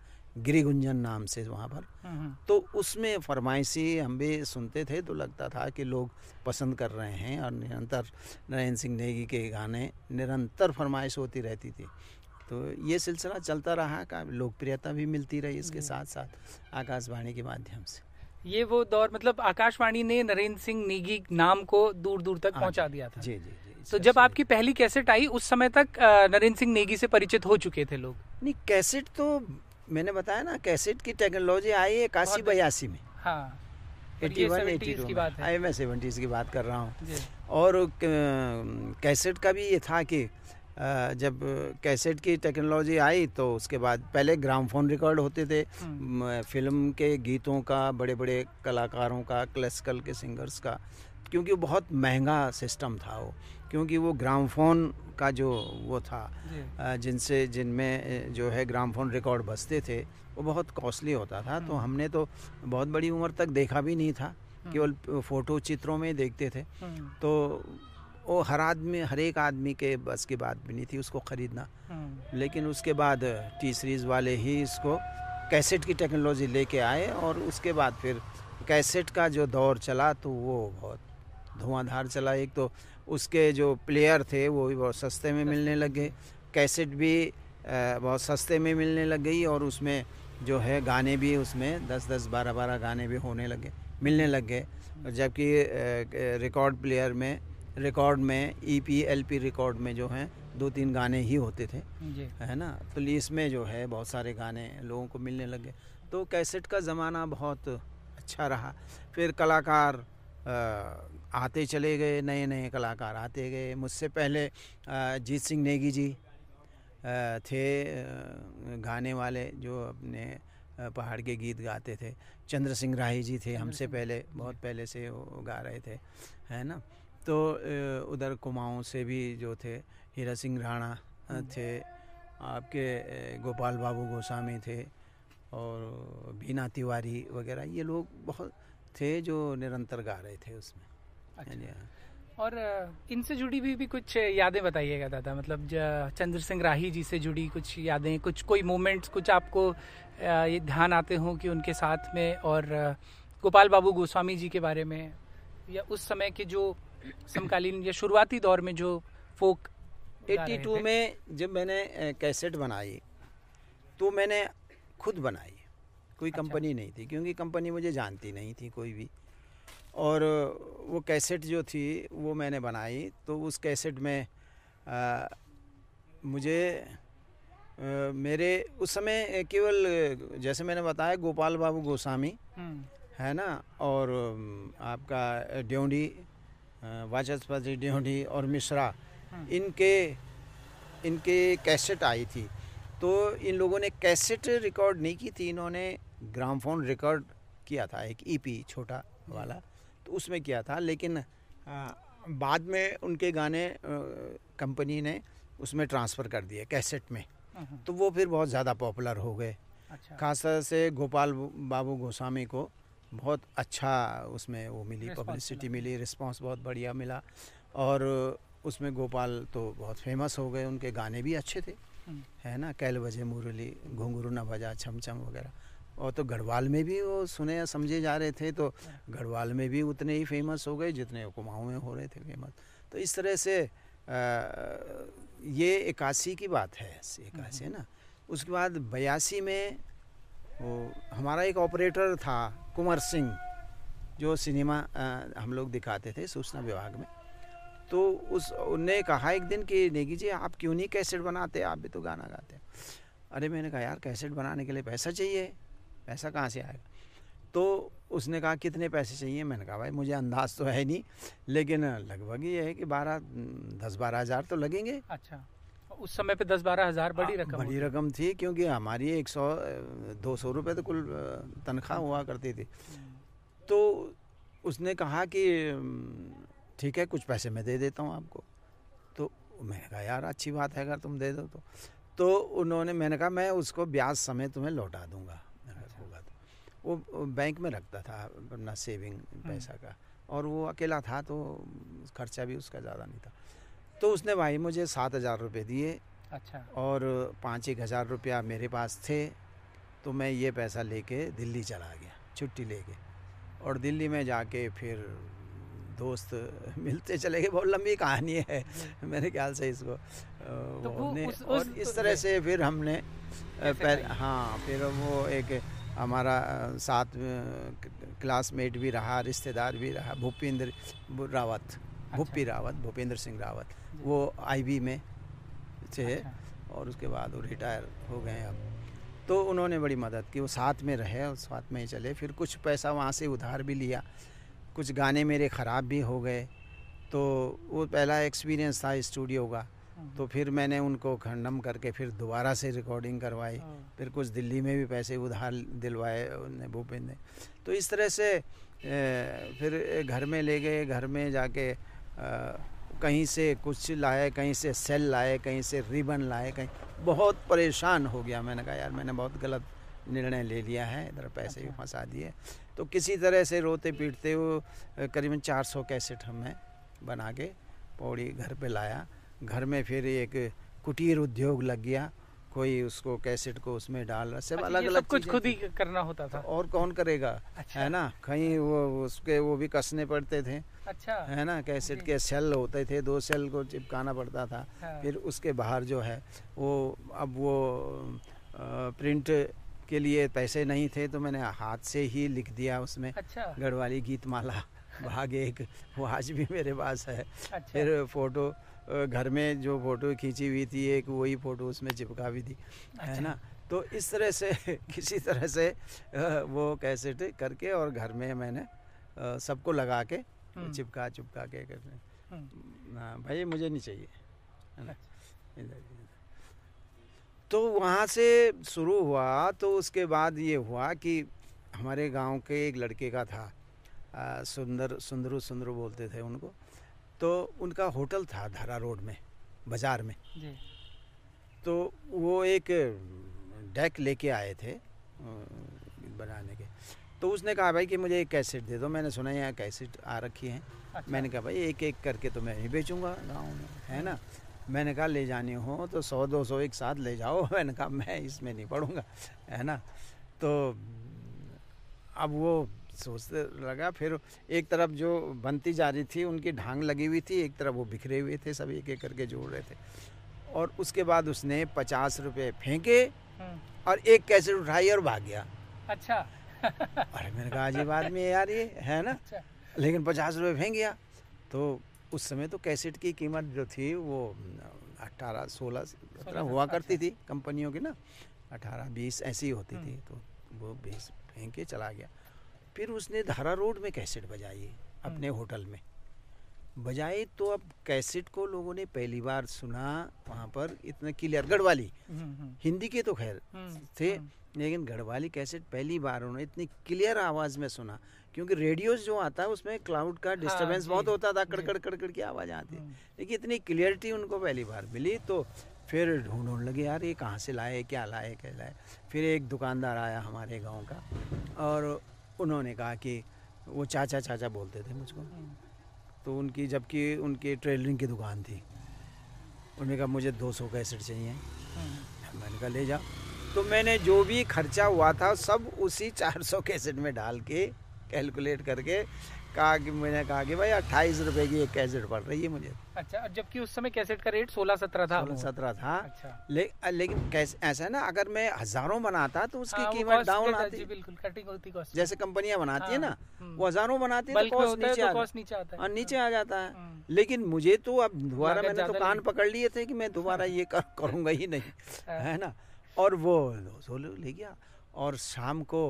गिरी गुंजन नाम से वहाँ पर, तो उसमें फरमाइशी हम भी सुनते थे, तो लगता था कि लोग पसंद कर रहे हैं। और निरंतर नरेंद्र सिंह नेगी के गाने, निरंतर फरमाइश होती रहती थी। तो ये सिलसिला चलता रहा, का लोकप्रियता भी मिलती रही इसके साथ साथ आकाशवाणी के माध्यम से। ये वो दौर, मतलब आकाशवाणी ने नरेंद्र सिंह नेगी नाम को दूर दूर तक पहुँचा दिया था। जी जी जी। तो जब आपकी पहली कैसेट आई, उस समय तक नरेंद्र सिंह नेगी से परिचित हो चुके थे लोग? नहीं, कैसेट तो मैंने बताया ना, कैसेट की टेक्नोलॉजी आई 81-82 में। हाँ, 81-82 की बात है, मैं 70s की बात कर रहा हूँ। और कैसेट का भी ये था कि जब कैसेट की टेक्नोलॉजी आई तो उसके बाद पहले ग्रामफोन रिकॉर्ड होते थे, फिल्म के गीतों का, बड़े बड़े कलाकारों का, क्लासिकल के सिंगर्स का, क्योंकि बहुत महंगा सिस्टम था वो, क्योंकि वो ग्रामफोन का जो वो था, जिनसे जिनमें जो है ग्रामफोन रिकॉर्ड बजते थे, वो बहुत कॉस्टली होता था। तो हमने तो बहुत बड़ी उम्र तक देखा भी नहीं था, केवल फ़ोटो चित्रों में देखते थे। तो वो हर एक आदमी के बस की बात भी नहीं थी उसको ख़रीदना। लेकिन उसके बाद टी सीरीज़ वाले ही इसको, कैसेट की टेक्नोलॉजी लेके आए, और उसके बाद फिर कैसेट का जो दौर चला तो वो बहुत धुआंधार चला। एक तो उसके जो प्लेयर थे वो भी बहुत सस्ते में मिलने लगे, कैसेट भी बहुत सस्ते में मिलने लग गई, और उसमें जो है गाने भी उसमें 10-10, 12-12 गाने भी होने लगे, मिलने लग गए। जबकि रिकॉर्ड प्लेयर में, रिकॉर्ड में EP LP रिकॉर्ड में जो हैं 2-3 गाने ही होते थे, है ना। तो इसमें जो है बहुत सारे गाने लोगों को मिलने लगे। तो कैसेट का ज़माना बहुत अच्छा रहा। फिर कलाकार आते चले गए, नए नए कलाकार आते गए। मुझसे पहले जीत सिंह नेगी जी थे, गाने वाले, जो अपने पहाड़ के गीत गाते थे। चंद्र सिंह राही जी थे, हमसे पहले, बहुत पहले से वो गा रहे थे, है ना। तो उधर कुमाऊं से भी जो थे हीरा सिंह राणा थे, आपके गोपाल बाबू गोस्वामी थे, और बीना तिवारी वगैरह, ये लोग बहुत थे जो निरंतर गा रहे थे उसमें। अच्छा। और इनसे जुड़ी भी कुछ यादें बताइएगा दादा, मतलब चंद्र सिंह राही जी से जुड़ी कुछ यादें, कुछ कोई मोमेंट्स, कुछ आपको ये ध्यान आते हों कि उनके साथ में, और गोपाल बाबू गोस्वामी जी के बारे में, या उस समय के जो समकालीन या शुरुआती दौर में जो फोक। 82 में जब मैंने कैसेट बनाई तो मैंने खुद बनाई, कोई कंपनी नहीं थी, क्योंकि कंपनी मुझे जानती नहीं थी कोई भी। और वो कैसेट जो थी वो मैंने बनाई, तो उस कैसेट में मुझे मेरे उस समय केवल, जैसे मैंने बताया, गोपाल बाबू गोस्वामी, है ना, और आपका ड्योंडी, वाचस्पति ड्योंडी और मिश्रा, इनके कैसेट आई थी। तो इन लोगों ने कैसेट रिकॉर्ड नहीं की थी, इन्होंने ग्रामफोन रिकॉर्ड किया था, एक EP छोटा वाला, तो उसमें किया था। लेकिन बाद में उनके गाने कंपनी ने उसमें ट्रांसफ़र कर दिए कैसेट में, तो वो फिर बहुत ज़्यादा पॉपुलर हो गए। अच्छा। खास तरह से गोपाल बाबू गोस्वामी को बहुत अच्छा उसमें वो मिली, पब्लिसिटी मिली, रिस्पॉन्स बहुत बढ़िया मिला। और उसमें गोपाल तो बहुत फेमस हो गए, उनके गाने भी अच्छे थे, है ना, कैल बजे मुरली, घुंघरू न बजा छमछम वगैरह। और तो गढ़वाल में भी वो सुने या समझे जा रहे थे, तो गढ़वाल में भी उतने ही फेमस हो गए जितने कुमाऊं में हो रहे थे फेमस। तो इस तरह से ये 81 की बात है, 81 है ना। उसके बाद 82 में वो हमारा एक ऑपरेटर था कुंवर सिंह, जो सिनेमा हम लोग दिखाते थे सूचना विभाग में। तो उनने कहा एक दिन कि नेगी जी आप क्यों नहीं कैसेट बनाते, आप भी तो गाना गाते हैं। अरे मैंने कहा यार कैसेट बनाने के लिए पैसा चाहिए, पैसा कहाँ से आएगा? तो उसने कहा कितने पैसे चाहिए? मैंने कहा भाई मुझे अंदाज़ तो है नहीं, लेकिन लगभग ये है कि 10-12 हज़ार तो लगेंगे। अच्छा, उस समय पे 10-12 हज़ार बड़ी रकम थी, क्योंकि हमारी 100-200 रुपये तो कुल तनख्वाह हुआ करती थी। तो उसने कहा कि ठीक है कुछ पैसे मैं दे देता हूँ आपको। तो मैंने कहा यार अच्छी बात है अगर तुम दे दो तो उन्होंने, मैंने कहा मैं उसको ब्याज समय तुम्हें लौटा दूँगा। वो बैंक में रखता था अपना सेविंग पैसा का, और वो अकेला था तो खर्चा भी उसका ज़्यादा नहीं था। तो उसने भाई मुझे 7 हज़ार रुपये दिए। अच्छा। और 5-1 हज़ार रुपया मेरे पास थे, तो मैं ये पैसा लेके दिल्ली चला गया छुट्टी लेके। और दिल्ली में जाके फिर दोस्त मिलते चले गए, बहुत लंबी कहानी है मेरे ख्याल से इसको। तो और इस तरह से फिर हमने फिर वो एक हमारा साथ क्लासमेट भी रहा, रिश्तेदार भी रहा, भूपेंद्र सिंह रावत। वो आईबी में थे। अच्छा। और उसके बाद वो रिटायर हो गए अब। तो उन्होंने बड़ी मदद की, वो साथ में रहे और साथ में ही चले। फिर कुछ पैसा वहाँ से उधार भी लिया, कुछ गाने मेरे ख़राब भी हो गए। तो वो पहला एक्सपीरियंस था स्टूडियो का। तो फिर मैंने उनको खंडन करके फिर दोबारा से रिकॉर्डिंग करवाई, फिर कुछ दिल्ली में भी पैसे उधार दिलवाए उन्हें भूपेंद्र। तो इस तरह से फिर घर में ले गए, घर में जाके कहीं से कुछ लाए, कहीं से सेल लाए, कहीं से रिबन लाए, कहीं बहुत परेशान हो गया। मैंने कहा यार मैंने बहुत गलत निर्णय ले लिया है, इधर पैसे भी फंसा दिए। तो किसी तरह से रोते पीटते वो करीबन 400 कैसेट हमने बना के पौड़ी घर पे लाया। घर में फिर एक कुटीर उद्योग लग गया, कोई उसको कैसेट को उसमें डाल रहा, सब अलग अलग कुछ खुद ही करना होता था और कौन करेगा। अच्छा। है ना, कहीं वो उसके वो भी कसने पड़ते थे। अच्छा। है ना, कैसेट के सेल होते थे, 2 सेल को चिपकाना पड़ता था। हाँ। फिर उसके बाहर जो है वो, अब वो प्रिंट के लिए पैसे नहीं थे तो मैंने हाथ से ही लिख दिया उसमें। अच्छा। गढ़वाली गीतमाला भाग 1, वो आज भी मेरे पास है। अच्छा। फिर फोटो, घर में जो फ़ोटो खींची हुई थी एक, वही फ़ोटो उसमें चिपका हुई थी। अच्छा। है ना, तो इस तरह से किसी तरह से वो कैसेट करके और घर में मैंने सबको लगा के चिपका के करने। भाई मुझे नहीं चाहिए, है ना। तो वहाँ से शुरू हुआ। तो उसके बाद ये हुआ कि हमारे गांव के एक लड़के का था, सुंदरू बोलते थे उनको। तो उनका होटल था धारा रोड में, बाज़ार में। जी। तो वो एक डेक लेके आए थे बनाने के। तो उसने कहा भाई कि मुझे एक कैसेट दे दो, मैंने सुना यहाँ कैसेट आ रखी हैं। अच्छा। मैंने कहा भाई एक एक करके तो मैं ही बेचूँगा गाँव में, है ना। मैंने कहा ले जाने हो तो 100-200 एक साथ ले जाओ, मैंने कहा मैं इसमें नहीं पढ़ूँगा, है ना। तो अब वो सोचते लगा, फिर एक तरफ जो बनती जा रही थी उनकी ढांग लगी हुई थी, एक तरफ वो बिखरे हुए थे, सब एक एक करके जोड़ रहे थे। और उसके बाद उसने 50 रुपये फेंके और एक कैसेट उठाई और भाग गया। अच्छा। अरे मैंने कहा अजीब आदमी है यार ये, है ना। अच्छा। लेकिन 50 रुपये फेंक गया। तो उस समय तो कैसेट की कीमत जो थी वो 18-16 हुआ करती थी, कंपनियों की ना 18-20 ऐसी होती थी। तो वो 20 फेंक के चला गया। फिर उसने धारा रोड में कैसेट बजाई अपने होटल में बजाई। तो अब कैसेट को लोगों ने पहली बार सुना वहाँ पर, इतना क्लियर गढ़वाली, हिंदी के तो खैर थे लेकिन गढ़वाली कैसेट पहली बार उन्होंने इतनी क्लियर आवाज़ में सुना। क्योंकि रेडियो जो आता है उसमें क्लाउड का डिस्टर्बेंस बहुत होता था, कड़कड़ कड़कड़ की आवाज़ आती, लेकिन इतनी क्लियरिटी उनको पहली बार मिली। तो फिर ढूंढ लगे यार ये कहाँ से लाए, क्या लाए, क्या लाए। फिर एक दुकानदार आया हमारे गाँव का, और उन्होंने कहा कि वो चाचा बोलते थे मुझको। तो उनकी, जबकि उनकी ट्रेलरिंग की दुकान थी, उन्होंने कहा मुझे 200 कैसेट चाहिए। मैंने कहा ले जाओ। तो मैंने जो भी खर्चा हुआ था सब उसी 400 कैसेट में डाल के कैलकुलेट करके कहा कि, मैंने कहा कि भाई 28 रुपये की एक कैसेट पड़ रही है मुझे। अच्छा। जबकि उस समय कैसेट का रेट 16-17 था। 16-17 था। अच्छा। लेकिन ऐसा है ना, अगर मैं हज़ारों बनाता तो उसकी कीमत डाउन आती, बिल्कुल कटिंग होती कॉस्ट। जैसे कंपनियां बनाती है ना, वो हज़ारों बनाती है तो कॉस्ट नीचे आ जाता है। लेकिन मुझे तो अब दोबारा, मैंने तो कान पकड़ लिए थे कि मैं दोबारा ये करूँगा ही नहीं, है ना। और वो 200 ले गया। और शाम को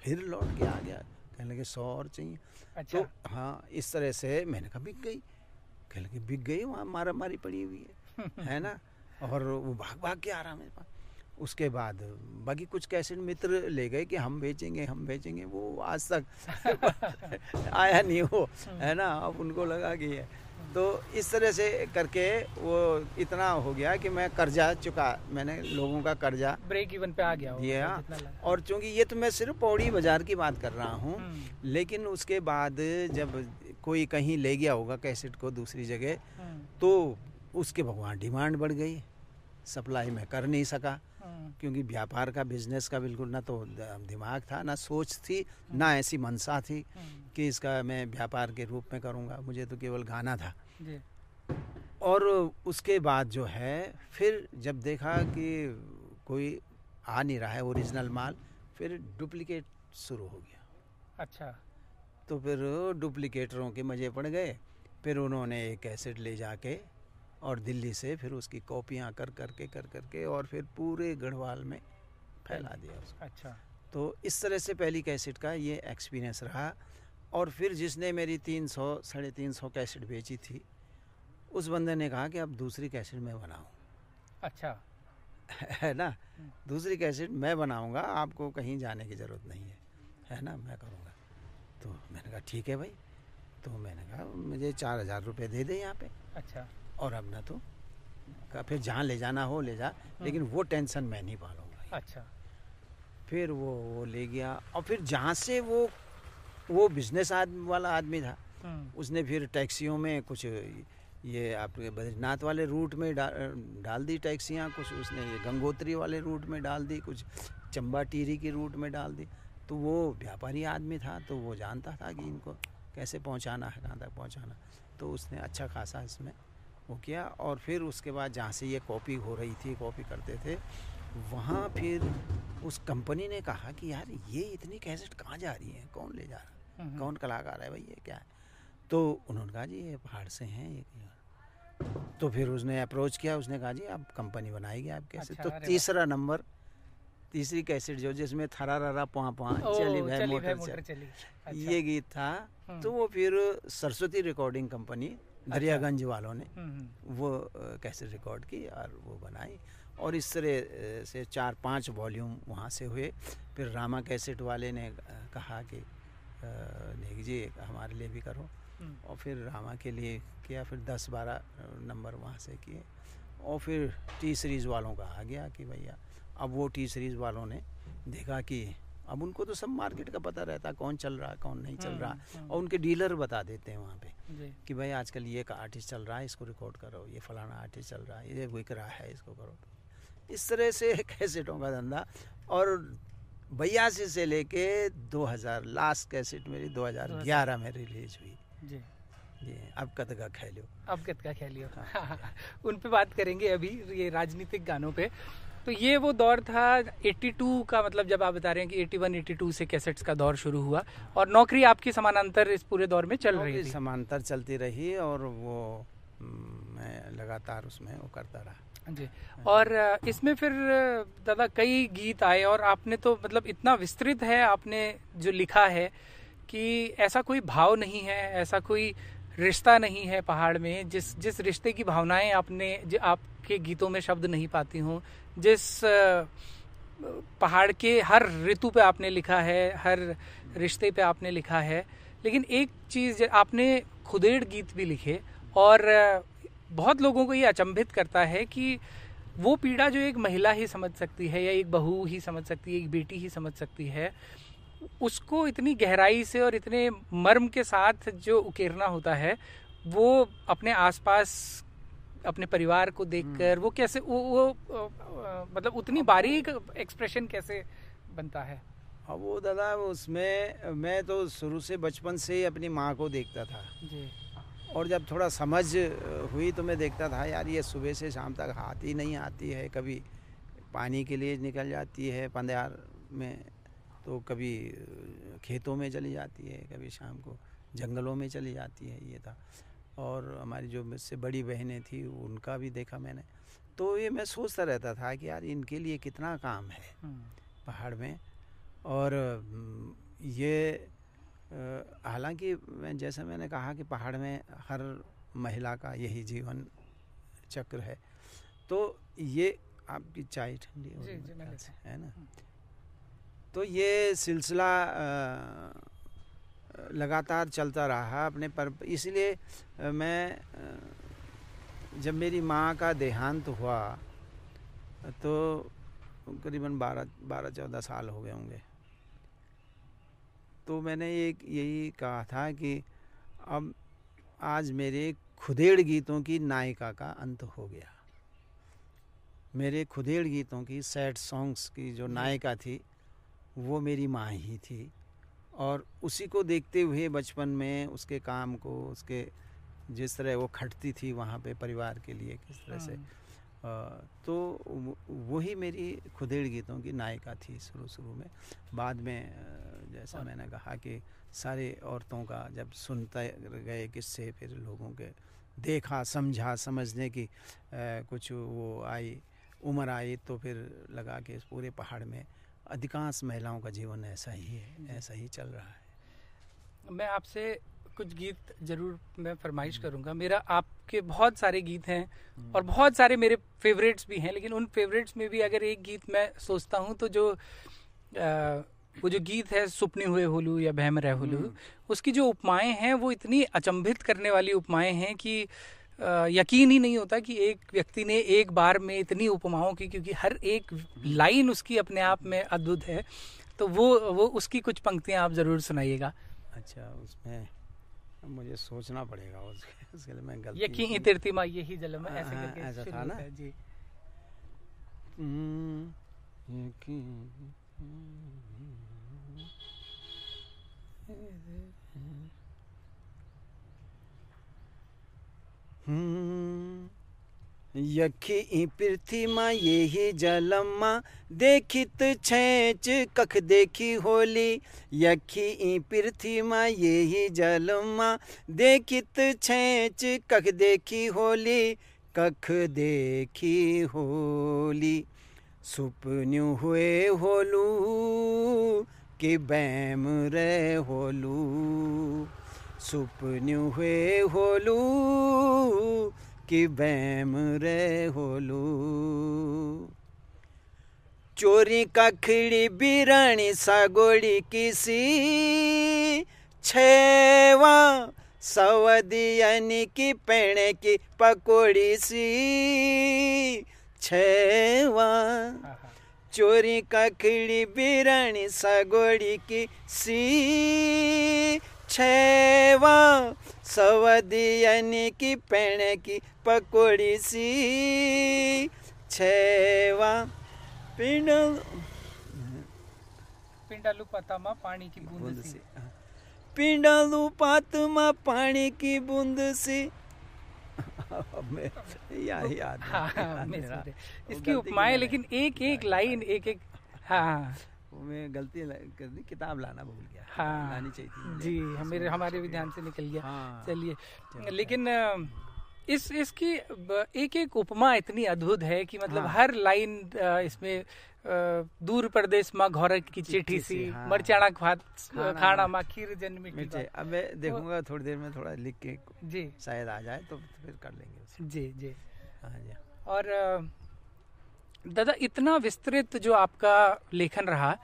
फिर लौट के आ गया, कहने लगे 100 और चाहिए। अच्छा। तो हाँ, इस तरह से मैंने कहा बिक गई, कहने लगे बिक गई, वहाँ मारा मारी पड़ी हुई है ना, और वो भाग भाग के आ रहा मेरे पास। उसके बाद बाकी कुछ कैसेट मित्र ले गए कि हम बेचेंगे हम बेचेंगे, वो आज तक आया नहीं वो, है ना। अब उनको लगा कि है, तो इस तरह से करके वो इतना हो गया कि मैं कर्जा चुका, मैंने लोगों का कर्जा, ब्रेक इवन पे आ गया ये। और चूंकि ये तो मैं सिर्फ पौड़ी बाजार की बात कर रहा हूँ, लेकिन उसके बाद जब कोई कहीं ले गया होगा कैसेट को दूसरी जगह, तो उसके भगवान डिमांड बढ़ गई, सप्लाई में कर नहीं सका, क्योंकि व्यापार का बिजनेस का बिल्कुल ना तो दिमाग था, ना सोच थी, ना ऐसी मनसा थी कि इसका मैं व्यापार के रूप में करूँगा, मुझे तो केवल गाना था। और उसके बाद जो है फिर जब देखा कि कोई आ नहीं रहा है ओरिजिनल माल, फिर डुप्लीकेट शुरू हो गया। अच्छा। तो फिर डुप्लीकेटरों के मज़े पड़ गए, फिर उन्होंने एक एसिड ले जाके और दिल्ली से फिर उसकी कॉपियाँ कर करके और फिर पूरे गढ़वाल में फैला दिया उसको। अच्छा। तो इस तरह से पहली कैसेट का ये एक्सपीरियंस रहा। और फिर जिसने मेरी 300-350 कैसेट बेची थी, उस बंदे ने कहा कि अब दूसरी कैसेट मैं बनाऊँ। अच्छा। है ना, दूसरी कैसेट मैं बनाऊँगा, आपको कहीं जाने की ज़रूरत नहीं है, है ना, मैं करूँगा। तो मैंने कहा ठीक है भाई। तो मैंने कहा मुझे 4000 रुपये दे दें यहाँ पे। अच्छा। और अब ना तो का फिर जहाँ ले जाना हो ले जा, लेकिन वो टेंशन मैं नहीं पालूंगा। अच्छा। फिर वो ले गया, और फिर जहाँ से वो बिजनेस वाला आदमी था, उसने फिर टैक्सियों में कुछ ये आपके बद्रीनाथ वाले रूट में डाल दी टैक्सियाँ, कुछ उसने ये गंगोत्री वाले रूट में डाल दी, कुछ चंबा टीरी के रूट में डाल दी। तो वो व्यापारी आदमी था, तो वो जानता था कि इनको कैसे पहुँचाना है, कहाँ तक पहुँचाना। तो उसने अच्छा खासा इसमें वो किया। और फिर उसके बाद जहाँ से ये कॉपी हो रही थी, कॉपी करते थे वहाँ, फिर उस कंपनी ने कहा कि यार ये इतनी कैसेट कहाँ जा रही है, कौन ले जा रहा है, कौन कलाकार है भाई, ये क्या है। तो उन्होंने कहा जी ये पहाड़ से हैं ये। तो फिर उसने अप्रोच किया, उसने कहा जी आप कंपनी बनाएगी आप कैसेट। अच्छा, तो तीसरी कैसेट जो जिसमें थरारारा पुआ पुआ चली भाई मोटर चली, ये गीत था। तो वो फिर सरस्वती रिकॉर्डिंग कंपनी दरियागंज वालों ने वो कैसेट रिकॉर्ड की और वो बनाई। और इस तरह से 4-5 वॉल्यूम वहाँ से हुए। फिर रामा कैसेट वाले ने कहा कि नेगी जी हमारे लिए भी करो, और फिर रामा के लिए किया, फिर 10-12 नंबर वहाँ से किए। और फिर टी सीरीज़ वालों का आ गया कि भैया, अब वो टी सीरीज़ वालों ने देखा कि अब उनको तो सब मार्केट का पता रहता, कौन चल रहा कौन नहीं चल रहा, और उनके डीलर बता देते हैं वहाँ पे कि भाई आजकल ये का आर्टिस्ट चल रहा है, इसको रिकॉर्ड करो, ये फलाना आर्टिस्ट चल रहा है, ये विक रहा है, इसको करो। इस तरह से कैसेटों का धंधा। और 82 से लेके 2000 लास्ट कैसेट मेरी 2011 में रिलीज हुई। अब कतका खेलो, अब कतका खेलियो, उन पर बात करेंगे अभी, ये राजनीतिक गानों पे। तो ये वो दौर था 82 का, मतलब जब आप बता रहे हैं कि 81 82 से कैसेट्स का दौर शुरू हुआ, और नौकरी आपकी समानांतर इस पूरे दौर में चल रही थी। समानांतर चलती रही, और वो मैं लगातार उसमें वो करता रहा। जी। और इसमें फिर दादा कई गीत आए, और आपने तो मतलब इतना विस्तृत है आपने जो लिखा है कि ऐसा कोई भाव नहीं है, ऐसा कोई रिश्ता नहीं है पहाड़ में जिस रिश्ते की भावनाएं आपने आपके गीतों में शब्द नहीं पाती हूँ, जिस पहाड़ के हर ऋतु पे आपने लिखा है, हर रिश्ते पे आपने लिखा है। लेकिन एक चीज़, आपने खुदेड़ गीत भी लिखे, और बहुत लोगों को ये अचंभित करता है कि वो पीड़ा जो एक महिला ही समझ सकती है, या एक बहू ही समझ सकती है, एक बेटी ही समझ सकती है, उसको इतनी गहराई से और इतने मर्म के साथ जो उकेरना होता है, वो अपने आसपास अपने परिवार को देखकर वो कैसे वो मतलब उतनी बारीक एक्सप्रेशन कैसे बनता है। अब वो दादा उसमें मैं तो शुरू से बचपन से ही अपनी माँ को देखता था जी। और जब थोड़ा समझ हुई तो मैं देखता था यार ये सुबह से शाम तक आती नहीं आती है, कभी पानी के लिए निकल जाती है पंद्यार में, तो कभी खेतों में चली जाती है, कभी शाम को जंगलों में चली जाती है, ये था। और हमारी जो मुझसे बड़ी बहनें थी उनका भी देखा मैंने, तो ये मैं सोचता रहता था कि यार इनके लिए कितना काम है, पहाड़ में। और ये हालांकि जैसा मैंने कहा कि पहाड़ में हर महिला का यही जीवन चक्र है, तो ये आपकी चाय ठंडी है ना, तो ये सिलसिला लगातार चलता रहा अपने पर। इसलिए मैं जब मेरी माँ का देहांत हुआ तो करीबन 12-14 साल हो गए होंगे, तो मैंने यही कहा था कि अब आज मेरे खुदेड़ गीतों की नायिका का अंत हो गया। मेरे खुदेड़ गीतों की, सैड सॉन्ग्स की जो नायिका थी वो मेरी माँ ही थी, और उसी को देखते हुए बचपन में उसके काम को, उसके जिस तरह वो खटती थी वहाँ पे परिवार के लिए किस तरह से, तो वही मेरी खुदेड़ गीतों की नायिका थी शुरू में। बाद में जैसा मैंने कहा कि सारे औरतों का जब सुनते गए किससे, फिर लोगों के देखा, समझा, समझने की कुछ वो आई, उम्र आई, तो फिर लगा कि इस पूरे पहाड़ में अधिकांश महिलाओं का जीवन ऐसा ही है, ऐसा ही चल रहा है। मैं आपसे कुछ गीत जरूर मैं फरमाइश करूंगा। मेरा आपके बहुत सारे गीत हैं और बहुत सारे मेरे फेवरेट्स भी हैं, लेकिन उन फेवरेट्स में भी अगर एक गीत मैं सोचता हूं तो जो वो जो गीत है सुपने हुए होलू या बहम रह होलू, उसकी जो उपमाएँ हैं वो इतनी अचंभित करने वाली उपमाएँ हैं कि यकीन ही नहीं होता कि एक व्यक्ति ने एक बार में इतनी उपमाओं की, क्योंकि हर एक लाइन उसकी अपने आप में अद्भुत है। तो वो उसकी कुछ पंक्तियां आप ज़रूर सुनाइएगा। अच्छा, उसमें मुझे सोचना पड़ेगा उसके लिए। मैं गलती यकीन इतरती माँ यही जलम है, ऐसे करके ऐसा था ना जी। यखी पृथ्वी माँ यही जलम्मा देखित छेंच कख देखी होली, यखी पृथ्वी माँ यही जलम्मा देखित छेंच कख देखी होली, कख देखी होली सुपन्यू हुए होलू कि बैम रे होलू, सुपन्यू हुए होलू कि बैम रे होलू। चोरी का खिड़ी बिरानी सागोड़ी किसी छेवा सवदियानी की पेणे की पकोड़ी सी छेवा, चोरी का खिड़ी बिरानी सागोड़ी की सी छेवा सवदियानी की पेणे की पकोड़ी सी छेवा। पिंडा पिंडालू पातमा पानी की बूंद सी, पिंडालू पातमा पानी की बूंद सी। याद इसकी उपमाएं, लेकिन एक एक लाइन एक एक, हाँ मैं गलती कर दी, किताब लाना भूल गया। हाँ लानी चाहिए थी जी, हमारे हमारे भी ध्यान से निकल गया। हाँ, चलिए, लेकिन इसकी एक एक उपमा इतनी अद्भुत है कि मतलब हर लाइन इसमें दूर प्रदेश माँ घोरक की चिट्ठी सी, मरचाना खात खाना माँ खीर जन्मी मिठाई। अब मैं देखूंगा थोड़ी देर में, थोड़ा लिख के जी शायद आ जाए तो फिर कर लेंगे जी जी। हाँ जी। और दादा, इतना विस्तृत जो आपका लेखन रहा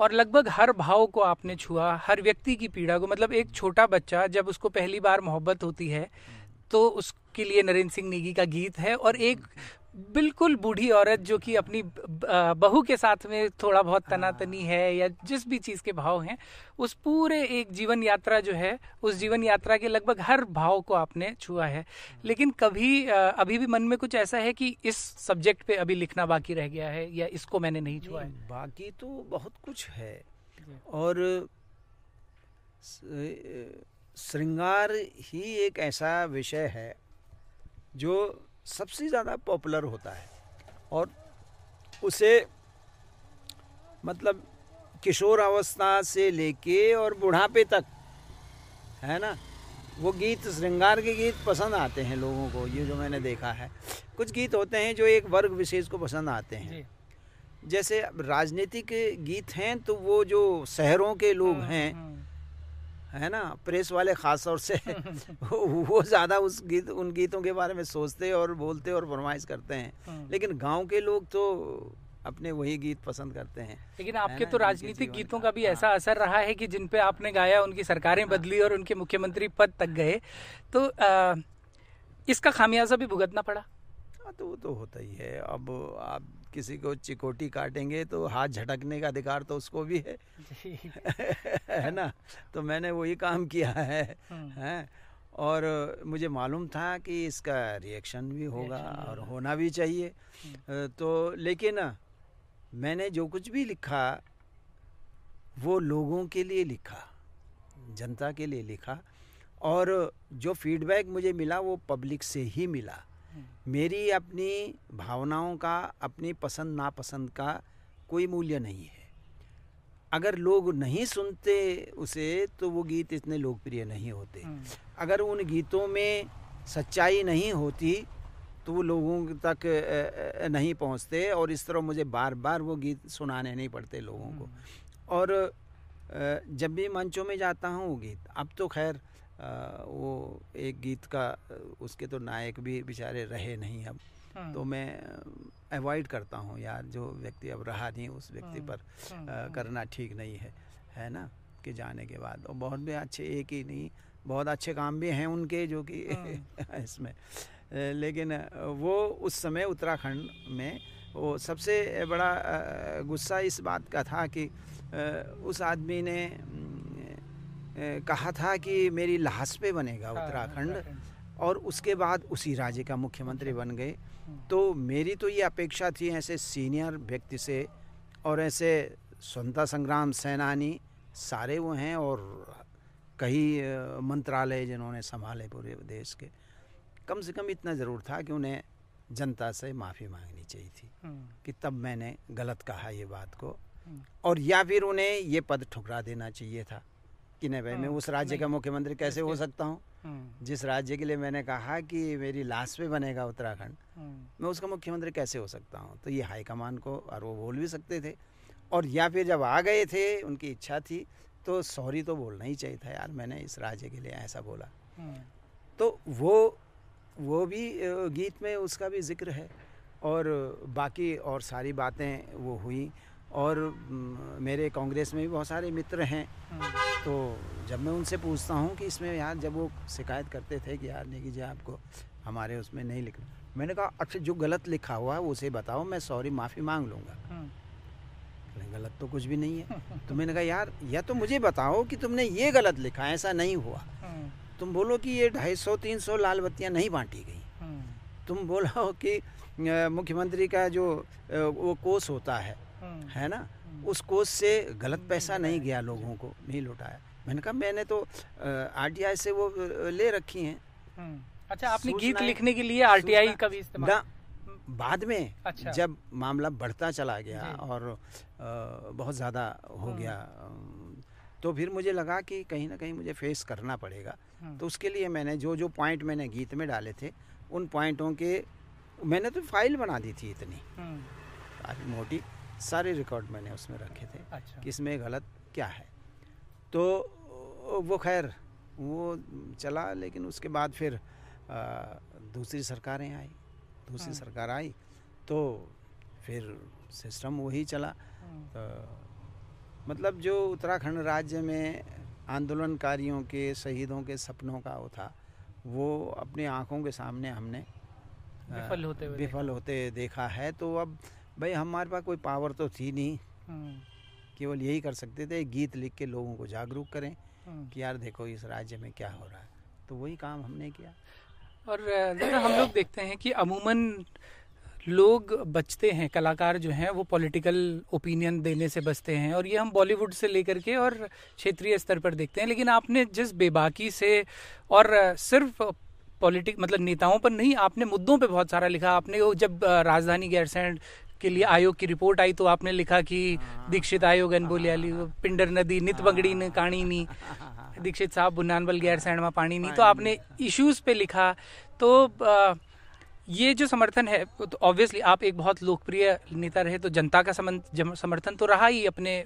और लगभग हर भाव को आपने छुआ, हर व्यक्ति की पीड़ा को, मतलब एक छोटा बच्चा जब उसको पहली बार मोहब्बत होती है तो उसके लिए नरेंद्र सिंह नेगी का गीत है, और एक बिल्कुल बूढ़ी औरत जो कि अपनी बहू के साथ में थोड़ा बहुत तनातनी है या जिस भी चीज़ के भाव हैं, उस पूरे एक जीवन यात्रा जो है, उस जीवन यात्रा के लगभग हर भाव को आपने छुआ है। लेकिन कभी अभी भी मन में कुछ ऐसा है कि इस सब्जेक्ट पे अभी लिखना बाकी रह गया है या इसको मैंने नहीं छुआ है? बाकी तो बहुत कुछ है, और श्रृंगार ही एक ऐसा विषय है जो सबसे ज़्यादा पॉपुलर होता है, और उसे मतलब किशोर अवस्था से लेके और बुढ़ापे तक, है ना, वो गीत, श्रृंगार के गीत पसंद आते हैं लोगों को। ये जो मैंने देखा है, कुछ गीत होते हैं जो एक वर्ग विशेष को पसंद आते हैं, जैसे राजनीतिक गीत हैं तो वो जो शहरों के लोग हैं ना, प्रेस वाले ख़ास तौर से वो ज़्यादा उस गीत उन गीतों के बारे में सोचते और बोलते और फरमाइश करते हैं, लेकिन गांव के लोग तो अपने वही गीत पसंद करते हैं। लेकिन आपके तो राजनीतिक गीतों का भी ऐसा असर रहा है कि जिन पे आपने गाया उनकी सरकारें बदली और उनके मुख्यमंत्री पद तक गए, तो इसका खामियाजा भी भुगतना पड़ा। तो वो तो होता ही है। अब आप किसी को चिकोटी काटेंगे तो हाथ झटकने का अधिकार तो उसको भी है है ना। तो मैंने वही काम किया है और मुझे मालूम था कि इसका रिएक्शन भी होगा और होना भी चाहिए। तो लेकिन मैंने जो कुछ भी लिखा वो लोगों के लिए लिखा, जनता के लिए लिखा, और जो फीडबैक मुझे मिला वो पब्लिक से ही मिला। मेरी अपनी भावनाओं का, अपनी पसंद नापसंद का कोई मूल्य नहीं है। अगर लोग नहीं सुनते उसे तो वो गीत इतने लोकप्रिय नहीं होते। अगर उन गीतों में सच्चाई नहीं होती तो वो लोगों तक नहीं पहुंचते, और इस तरह मुझे बार बार वो गीत सुनाने नहीं पड़ते लोगों को। और जब भी मंचों में जाता हूं वो गीत, अब तो खैर वो एक गीत का उसके तो नायक भी बेचारे रहे नहीं अब, तो मैं अवॉइड करता हूँ यार, जो व्यक्ति अब रहा नहीं उस व्यक्ति पर करना ठीक नहीं है, है ना, कि जाने के बाद। और बहुत भी अच्छे, एक ही नहीं बहुत अच्छे काम भी हैं उनके जो कि इसमें, लेकिन वो उस समय उत्तराखंड में वो सबसे बड़ा गुस्सा इस बात का था कि उस आदमी ने कहा था कि मेरी लाश पे बनेगा उत्तराखंड, और उसके बाद उसी राज्य का मुख्यमंत्री बन गए। तो मेरी तो ये अपेक्षा थी ऐसे सीनियर व्यक्ति से, और ऐसे स्वतंत्रता संग्राम सेनानी सारे वो हैं, और कई मंत्रालय जिन्होंने संभाले पूरे देश के, कम से कम इतना ज़रूर था कि उन्हें जनता से माफ़ी मांगनी चाहिए थी कि तब मैंने गलत कहा ये बात को, और या फिर उन्हें ये पद ठुकरा देना चाहिए था कि नहीं भाई मैं उस राज्य का मुख्यमंत्री कैसे हो सकता हूँ जिस राज्य के लिए मैंने कहा कि मेरी लाश पे बनेगा उत्तराखंड, मैं उसका मुख्यमंत्री कैसे हो सकता हूँ। तो ये हाईकमान को, और वो बोल भी सकते थे, और या फिर जब आ गए थे उनकी इच्छा थी तो सॉरी तो बोलना ही चाहिए था यार, मैंने इस राज्य के लिए ऐसा बोला। तो वो भी गीत में उसका भी जिक्र है, और बाकी और सारी बातें वो हुई। और मेरे कांग्रेस में भी बहुत सारे मित्र हैं, तो जब मैं उनसे पूछता हूँ कि इसमें यार, जब वो शिकायत करते थे कि यार नेगी जी आपको हमारे उसमें नहीं लिखना, मैंने कहा अच्छा जो गलत लिखा हुआ है उसे बताओ, मैं सॉरी माफ़ी मांग लूँगा, गलत तो कुछ भी नहीं है। तो मैंने कहा यार या तो मुझे बताओ कि तुमने ये गलत लिखा, ऐसा नहीं हुआ, तुम बोलो कि ये 250-300 लाल बत्तियाँ नहीं बांटी गई, तुम बोलो कि मुख्यमंत्री का जो वो कोष होता है ना, उस कोष से गलत पैसा नहीं गया, लोगों को नहीं लौटाया। मैंने कहा मैंने तो आरटीआई से वो ले रखी हैं। अच्छा, आपने गीत लिखने के लिए आरटीआई का भी इस्तेमाल बाद में अच्छा। जब मामला बढ़ता चला गया और बहुत ज़्यादा हो गया, तो फिर मुझे लगा कि कहीं ना कहीं मुझे फेस करना पड़ेगा। तो उसके लिए मैंने जो जो पॉइंट मैंने गीत में डाले थे उन पॉइंटों के मैंने तो फाइल बना दी थी, इतनी काफ़ी मोटी, सारे रिकॉर्ड मैंने उसमें रखे थे कि इसमें गलत क्या है। तो वो खैर वो चला, लेकिन उसके बाद फिर दूसरी सरकार आई तो फिर सिस्टम वही चला। तो मतलब जो उत्तराखंड राज्य में आंदोलनकारियों के, शहीदों के सपनों का वो था, वो अपनी आँखों के सामने हमने विफल होते देखा है। तो अब भाई हमारे पास कोई पावर तो थी नहीं, केवल यही कर सकते थे गीत लिख के लोगों को जागरूक करें कि यार देखो इस राज्य में क्या हो रहा है, तो वही काम हमने किया। और हम लोग देखते हैं कि अमूमन लोग बचते हैं, कलाकार जो हैं वो पॉलिटिकल ओपिनियन देने से बचते हैं, और ये हम बॉलीवुड से लेकर के और क्षेत्रीय स्तर पर देखते हैं। लेकिन आपने जिस बेबाकी से, और सिर्फ पॉलिटिक्स मतलब नेताओं पर नहीं, आपने मुद्दों पे बहुत सारा लिखा। आपने वो जब राजधानी गैरसैंण के लिए आयोग की रिपोर्ट आई तो आपने लिखा कि दीक्षित आयोग अनबोलियाली पिंडर नदी नित बंगड़ी ने काणीनी, दीक्षित साहब बुनानबल गैरसैण में पानी नहीं, तो आपने इश्यूज पे लिखा। तो ये जो समर्थन है, तो ऑब्वियसली आप एक बहुत लोकप्रिय नेता रहे, तो जनता का समर्थन तो रहा ही, अपने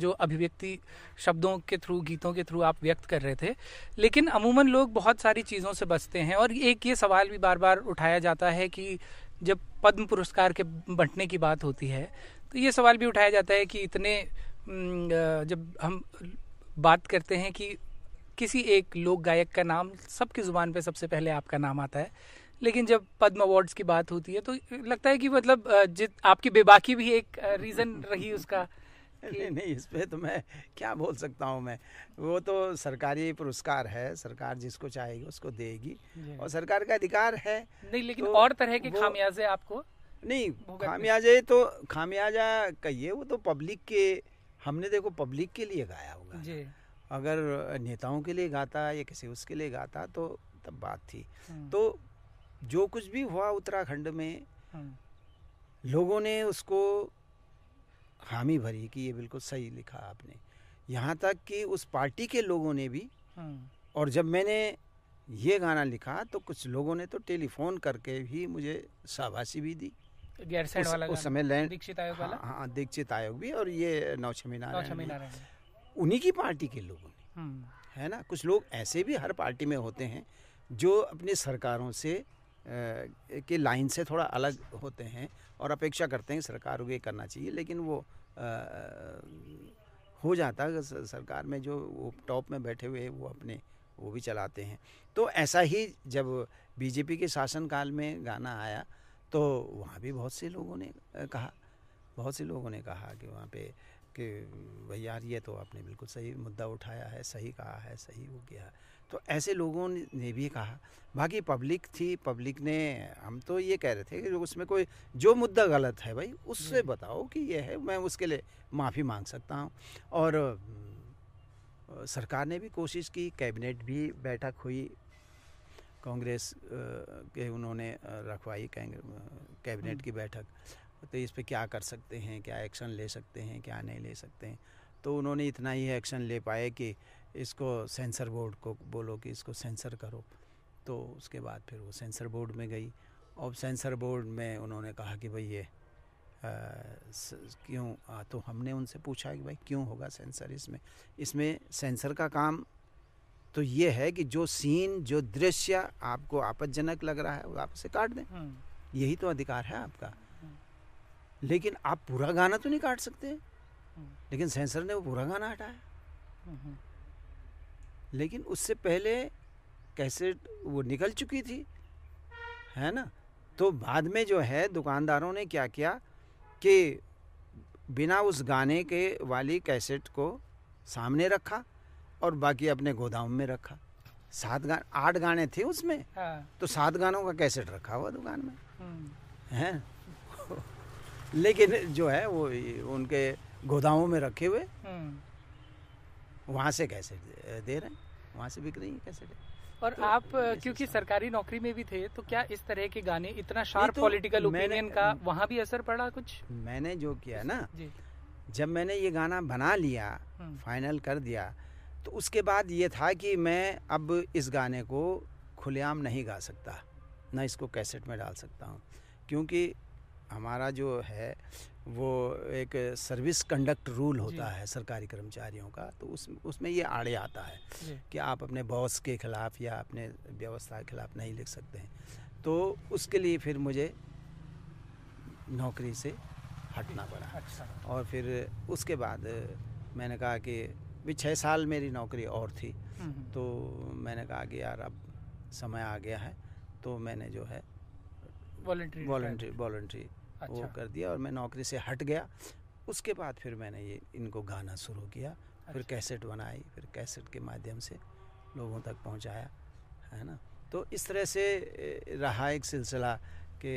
जो अभिव्यक्ति शब्दों के थ्रू, गीतों के थ्रू आप व्यक्त कर रहे थे, लेकिन अमूमन लोग बहुत सारी चीज़ों से बचते हैं। और एक ये सवाल भी बार बार उठाया जाता है कि जब पद्म पुरस्कार के बंटने की बात होती है तो ये सवाल भी उठाया जाता है कि इतने, जब हम बात करते हैं कि किसी एक लोक गायक का नाम सबकी ज़ुबान पे सबसे पहले आपका नाम आता है, लेकिन जब पद्म अवार्ड्स की बात होती है तो लगता है कि मतलब आपकी बेबाकी भी एक रीज़न रही उसका। नहीं, इस पे तो मैं क्या बोल सकता हूँ मैं, वो तो सरकारी पुरस्कार है, सरकार जिसको चाहेगी उसको देगी और सरकार का अधिकार है। नहीं, लेकिन तो और तरह के खामियाजे आपको नहीं, खामियाजे तो खामियाजा कहिए, वो तो पब्लिक के, हमने देखो पब्लिक के लिए गाया होगा। अगर नेताओं के लिए गाता या किसी उसके लिए गाता तो तब बात थी। तो जो कुछ भी हुआ उत्तराखंड में, लोगों ने उसको हामी भरी कि ये बिल्कुल सही लिखा आपने, यहाँ तक कि उस पार्टी के लोगों ने भी। और जब मैंने ये गाना लिखा तो कुछ लोगों ने तो टेलीफोन करके भी मुझे शाबाशी भी दी। उस समय दीक्षित आयोग भी, और ये नौशमीनारायण, उन्हीं की पार्टी के लोगों ने, है ना। कुछ लोग ऐसे भी हर पार्टी में होते हैं जो अपनी सरकारों से के लाइन से थोड़ा अलग होते हैं और अपेक्षा करते हैं सरकार को ये करना चाहिए, लेकिन वो हो जाता है सरकार में जो वो टॉप में बैठे हुए वो अपने वो भी चलाते हैं। तो ऐसा ही जब बीजेपी के शासनकाल में गाना आया तो वहाँ भी बहुत से लोगों ने कहा कि वहाँ पे कि भैया ये तो आपने बिल्कुल सही मुद्दा उठाया है, सही कहा है, सही हो गया। तो ऐसे लोगों ने भी कहा, बाकी पब्लिक थी, पब्लिक ने, हम तो ये कह रहे थे कि उसमें कोई जो मुद्दा गलत है भाई उससे बताओ कि ये है, मैं उसके लिए माफ़ी मांग सकता हूँ। और सरकार ने भी कोशिश की, कैबिनेट भी बैठक हुई, कांग्रेस के उन्होंने रखवाई कैबिनेट की बैठक, तो इस पे क्या कर सकते हैं, क्या एक्शन ले सकते हैं, क्या नहीं ले सकते हैं। तो उन्होंने इतना ही एक्शन ले पाए कि इसको सेंसर बोर्ड को बोलो कि इसको सेंसर करो। तो उसके बाद फिर वो सेंसर बोर्ड में गई और सेंसर बोर्ड में उन्होंने कहा कि भाई ये क्यों, तो हमने उनसे पूछा कि भाई क्यों होगा सेंसर, इसमें सेंसर का काम तो ये है कि जो सीन, जो दृश्य आपको आपत्तिजनक लग रहा है वो आप उसे काट दें, यही तो अधिकार है आपका। लेकिन आप पूरा गाना तो नहीं काट सकते, लेकिन सेंसर ने वो पूरा गाना हटाया। लेकिन उससे पहले कैसेट वो निकल चुकी थी, है ना। तो बाद में जो है दुकानदारों ने क्या किया कि बिना उस गाने के वाली कैसेट को सामने रखा और बाकी अपने गोदाम में रखा। 8 गाने थे उसमें, तो 7 गानों का कैसेट रखा हुआ दुकान में, है। लेकिन जो है वो उनके गोदामों में रखे हुए, वहाँ से कैसे दे रहे हैं, वहाँ से बिक रही है कैसे। और तो आप क्योंकि सरकारी नौकरी में भी थे, तो क्या इस तरह के गाने, इतना शार्प पॉलिटिकल ओपिनियन का वहाँ भी असर पड़ा कुछ? मैंने जो किया ना, जब मैंने ये गाना बना लिया, फाइनल कर दिया, तो उसके बाद ये था कि मैं अब इस गाने को खुलेआम नहीं गा सकता, ना इसको कैसेट में डाल सकता हूँ, क्योंकि हमारा जो है वो एक सर्विस कंडक्ट रूल होता है सरकारी कर्मचारियों का। तो उसमें ये आड़े आता है कि आप अपने बॉस के खिलाफ या अपने व्यवस्था के खिलाफ नहीं लिख सकते हैं। तो उसके लिए फिर मुझे नौकरी से हटना पड़ा। अच्छा। और फिर उसके बाद मैंने कहा कि भी 6 साल मेरी नौकरी और थी, तो मैंने कहा कि यार अब समय आ गया है, तो मैंने जो है वॉलंटरी वो कर दिया और मैं नौकरी से हट गया। उसके बाद फिर मैंने ये इनको गाना शुरू किया, फिर कैसेट बनाई, फिर कैसेट के माध्यम से लोगों तक पहुंचाया, है ना। तो इस तरह से रहा एक सिलसिला कि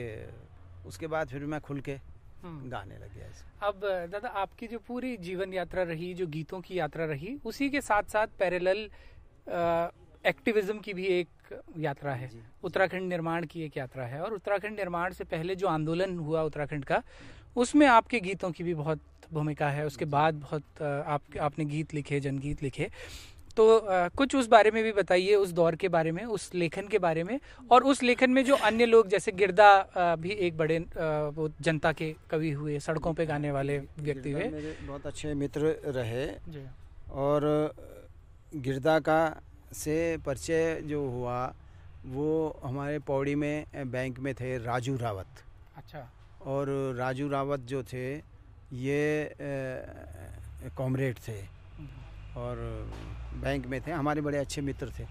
उसके बाद फिर मैं खुल के गाने लग गया। अब दादा, आपकी जो पूरी जीवन यात्रा रही, जो गीतों की यात्रा रही, उसी के साथ साथ पैरेलल एक्टिविज्म की भी एक यात्रा है, उत्तराखंड निर्माण की एक यात्रा है। और उत्तराखंड निर्माण से पहले जो आंदोलन हुआ उत्तराखंड का, उसमें आपके गीतों की भी बहुत भूमिका है। उसके बाद बहुत आपने गीत लिखे, जनगीत लिखे। तो कुछ उस बारे में भी बताइए, उस दौर के बारे में, उस लेखन के बारे में, और उस लेखन में जो अन्य लोग जैसे गिरदा भी एक बड़े वो जनता के कवि हुए, सड़कों पे गाने वाले व्यक्ति हुए, बहुत अच्छे मित्र रहे। और गिरदा का से परिचय जो हुआ वो हमारे पौड़ी में बैंक में थे राजू रावत। अच्छा। और राजू रावत जो थे ये कॉमरेड थे और बैंक में थे, हमारे बड़े अच्छे मित्र थे।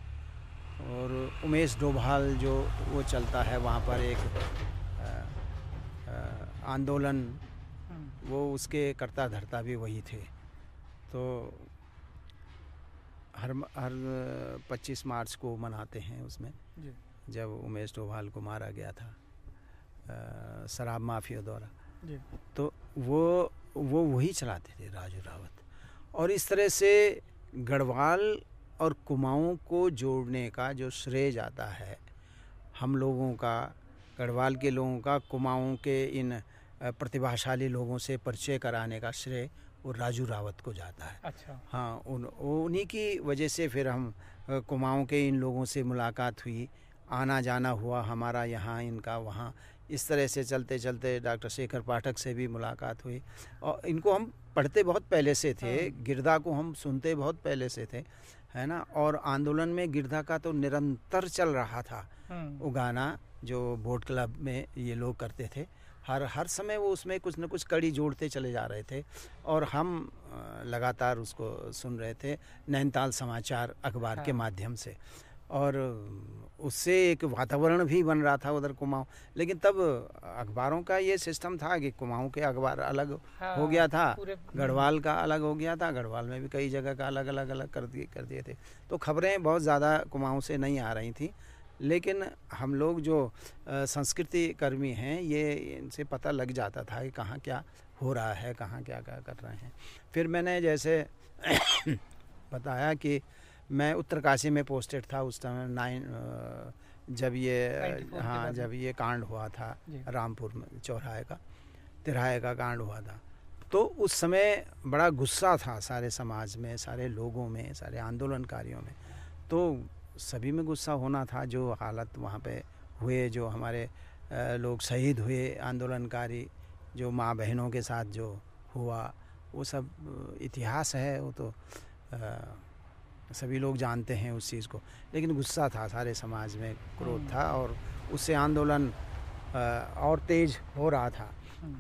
और उमेश डोभाल जो वो चलता है वहाँ पर एक आंदोलन, वो उसके कर्ता धर्ता भी वही थे। तो हर 25 मार्च को मनाते हैं उसमें, जब उमेश डोभाल को मारा गया था शराब माफिया द्वारा, तो वो वही चलाते थे राजू रावत। और इस तरह से गढ़वाल और कुमाऊं को जोड़ने का जो श्रेय जाता है हम लोगों का, गढ़वाल के लोगों का कुमाऊं के इन प्रतिभाशाली लोगों से परिचय कराने का श्रेय वो राजू रावत को जाता है। अच्छा। हाँ, उन्हीं की वजह से फिर हम कुमाऊं के इन लोगों से मुलाकात हुई, आना जाना हुआ हमारा यहाँ इनका वहाँ, इस तरह से चलते चलते डॉक्टर शेखर पाठक से भी मुलाकात हुई। और इनको हम पढ़ते बहुत पहले से थे, गिरदा को हम सुनते बहुत पहले से थे, है ना। और आंदोलन में गिरदा का तो निरंतर चल रहा था वो गाना जो बोट क्लब में ये लोग करते थे, हर समय वो उसमें कुछ न कुछ कड़ी जोड़ते चले जा रहे थे और हम लगातार उसको सुन रहे थे नैनताल समाचार अखबार के माध्यम से। और उससे एक वातावरण भी बन रहा था उधर कुमाऊं, लेकिन तब अखबारों का ये सिस्टम था कि कुमाऊं के अखबार अलग हो गया था, गढ़वाल का अलग हो गया था, गढ़वाल में भी कई जगह का अलग अलग अलग कर दिए थे, तो खबरें बहुत ज़्यादा कुमाऊं से नहीं आ रही थी। लेकिन हम लोग जो संस्कृति कर्मी हैं ये इनसे पता लग जाता था कि कहाँ क्या हो रहा है, कहाँ क्या क्या कर रहे हैं। फिर मैंने जैसे बताया कि मैं उत्तरकाशी में पोस्टेड था उस टाइम 9 जब ये कांड हुआ था रामपुर में, तिराहे का कांड हुआ था, तो उस समय बड़ा गुस्सा था सारे समाज में, सारे लोगों में, सारे आंदोलनकारियों में, तो सभी में गुस्सा होना था। जो हालत वहाँ पे हुए, जो हमारे लोग शहीद हुए आंदोलनकारी, जो माँ बहनों के साथ जो हुआ, वो सब इतिहास है, वो तो सभी लोग जानते हैं उस चीज़ को। लेकिन गुस्सा था सारे समाज में, क्रोध था, और उससे आंदोलन और तेज हो रहा था।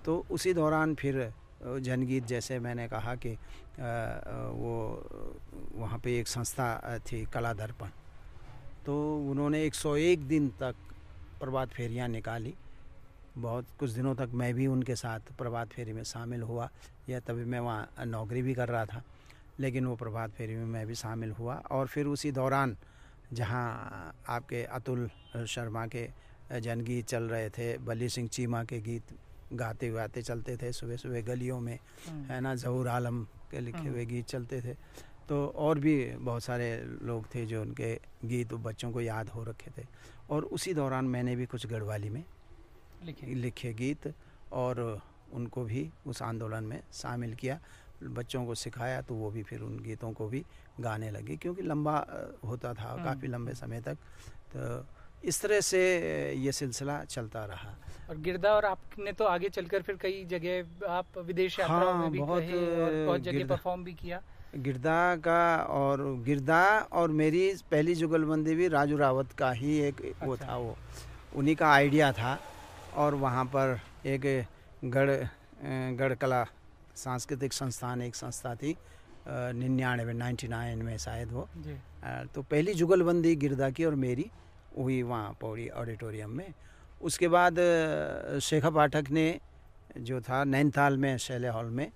तो उसी दौरान फिर जनगीत, जैसे मैंने कहा कि वो वहाँ पे एक संस्था थी कला दर्पण, तो उन्होंने 101 दिन तक प्रभात फेरियाँ निकाली, बहुत कुछ दिनों तक मैं भी उनके साथ प्रभात फेरी में शामिल हुआ, या तभी मैं वहाँ नौकरी भी कर रहा था, लेकिन वो प्रभात फेरी में मैं भी शामिल हुआ। और फिर उसी दौरान जहाँ आपके अतुल शर्मा के जनगीत चल रहे थे, बली सिंह चीमा के गीत गाते गाते चलते थे सुबह सुबह गलियों में, है ना, जहूर आलम के लिखे हुए गीत चलते थे, तो और भी बहुत सारे लोग थे जो उनके गीत बच्चों को याद हो रखे थे। और उसी दौरान मैंने भी कुछ गढ़वाली में लिखे गीत और उनको भी उस आंदोलन में शामिल किया, बच्चों को सिखाया, तो वो भी फिर उन गीतों को भी गाने लगे, क्योंकि लंबा होता था काफ़ी लंबे समय तक। तो इस तरह से ये सिलसिला चलता रहा। और गिरदा और आपने तो आगे चलकर फिर कई जगह आप विदेश यात्रा में भी गए और बहुत जगह परफॉर्म भी किया गिरदा का। और गिरदा और मेरी पहली जुगलबंदी भी राजू रावत का ही एक वो था, वो उन्हीं का आइडिया था। और वहाँ पर एक गढ़ कला सांस्कृतिक संस्थान, एक संस्था थी 99 में शायद वो, तो पहली जुगलबंदी गिरदा की और मेरी हुई वहाँ पौड़ी ऑडिटोरियम में। उसके बाद शेखर पाठक ने जो था नैनताल में शैले हॉल में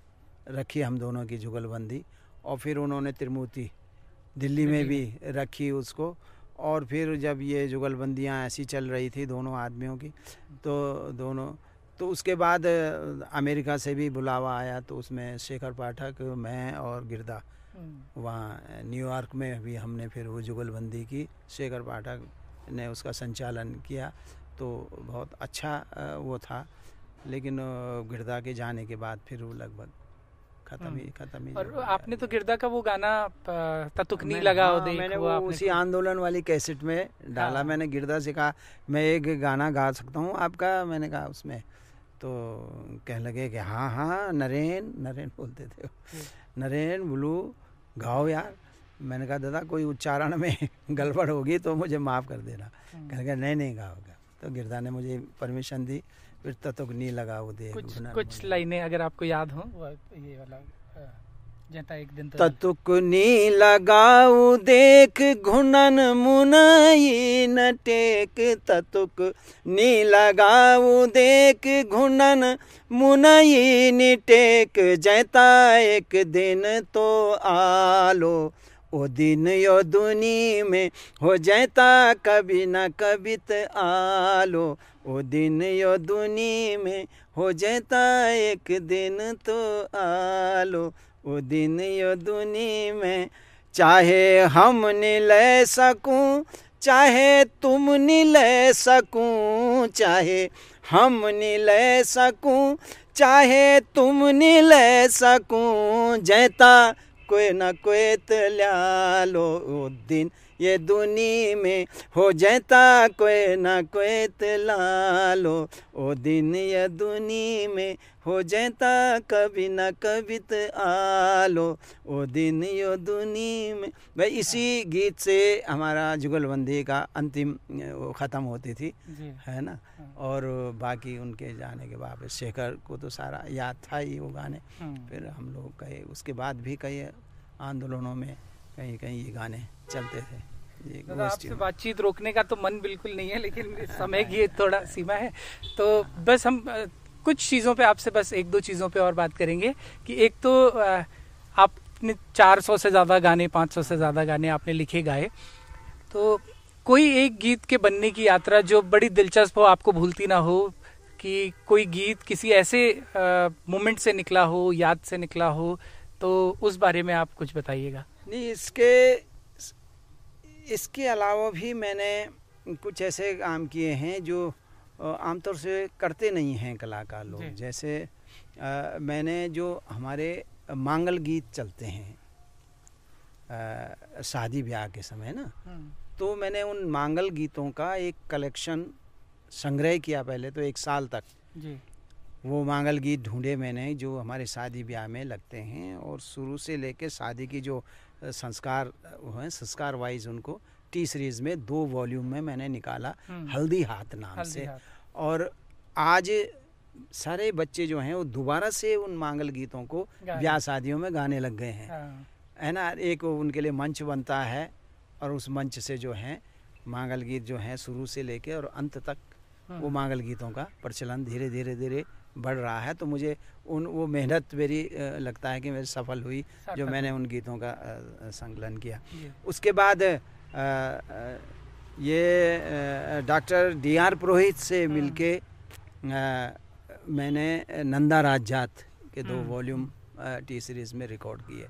रखी हम दोनों की जुगलबंदी, और फिर उन्होंने त्रिमूर्ति दिल्ली में भी रखी उसको। और फिर जब ये जुगलबंदियाँ ऐसी चल रही थी दोनों आदमियों की, तो उसके बाद अमेरिका से भी बुलावा आया, तो उसमें शेखर पाठक, मैं और गिरदा वहाँ न्यूयॉर्क में भी हमने फिर वो जुगलबंदी की, शेखर पाठक ने उसका संचालन किया, तो बहुत अच्छा वो था। लेकिन गिरदा के जाने के बाद फिर वो लगभग खत्म ही। और आपने तो गिरदा का वो गाना ततुकनी लगा हो देख, मैंने वो उसी आंदोलन वाली कैसेट में डाला। मैंने गिरदा से कहा मैं एक गाना गा सकता हूँ आपका, मैंने कहा उसमें, तो कहने लगे कि हाँ हाँ नरेन बोलते थे, नरेन बुलू गाओ यार। मैंने कहा दादा कोई उच्चारण में गड़बड़ होगी तो मुझे माफ़ कर देना। कहने लगे नहीं गाओगे, तो गिरदा ने मुझे परमिशन दी। फिर ततुकनी लगा वो दे, कुछ लाइनें अगर आपको याद हो ये वाला एक दिन तो ततुकनी लगाऊ देख घुनन मुनई न टेक, ततुकनी लगाऊ देख घुनन मुनई न टेक, जैता एक दिन तो आलो, ओ दिन यो दुनी में हो जाता कभी न कभी त आलो, ओ दिन यो दुनी में हो जाता एक दिन तो आलो, ओ दिन यो दुनी में चाहे हम नहीं ले सकूं चाहे तुम नहीं ले सकूं, चाहे हम नहीं ले सकूं चाहे तुम नहीं ले सकूं, जैता कोई ना कोई तो लो, ओ दिन ये दुनी में हो जाता कोई ना कोई तो लो, ओ दिन ये दुनी में हो जाता कभी ना कभी तो आलो, ओ दिन यो दुनी में। भाई इसी गीत से हमारा जुगलबंदी का अंतिम ख़त्म होती थी, है ना। और बाकी उनके जाने के बाद शेखर को तो सारा याद था ही वो गाने। फिर हम लोग कहे उसके बाद भी कई आंदोलनों में कहीं कहीं ये गाने चलते थे। आपसे बातचीत रोकने का तो मन बिल्कुल नहीं है, लेकिन समय की थोड़ा सीमा है, तो बस हम कुछ चीज़ों पे आपसे बस एक दो चीज़ों पे और बात करेंगे। कि एक तो आपने 400 से ज़्यादा गाने, 500 से ज़्यादा गाने आपने लिखे गाए, तो कोई एक गीत के बनने की यात्रा जो बड़ी दिलचस्प हो, आपको भूलती ना हो, कि कोई गीत किसी ऐसे मोमेंट से निकला हो, याद से निकला हो, तो उस बारे में आप कुछ बताइएगा। नहीं, इसके अलावा भी मैंने कुछ ऐसे काम किए हैं जो आमतौर से करते नहीं हैं कलाकार लोग। जैसे मैंने जो हमारे मांगल गीत चलते हैं शादी ब्याह के समय ना, तो मैंने उन मांगल गीतों का एक कलेक्शन संग्रह किया। पहले तो एक साल तक जी वो मांगल गीत ढूंढे मैंने जो हमारे शादी ब्याह में लगते हैं, और शुरू से लेके शादी की जो संस्कार हैं, संस्कार वाइज उनको टी सीरीज़ में 2 वॉल्यूम में मैंने निकाला, हल्दी हाथ नाम से। और आज सारे बच्चे जो हैं वो दोबारा से उन मांगल गीतों को ब्याह शादियों में गाने लग गए हैं, है ना। एक उनके लिए मंच बनता है और उस मंच से जो है मांगल गीत जो हैं शुरू से लेके और अंत तक वो मांगल गीतों का प्रचलन धीरे धीरे धीरे बढ़ रहा है। तो मुझे उन वो मेहनत मेरी लगता है कि मेरी सफल हुई जो मैंने उन गीतों का संकलन किया। उसके बाद ये डॉक्टर डी.आर. पुरोहित से मिलके मैंने नंदा राज जात के 2 वॉल्यूम टी सीरीज़ में रिकॉर्ड किए,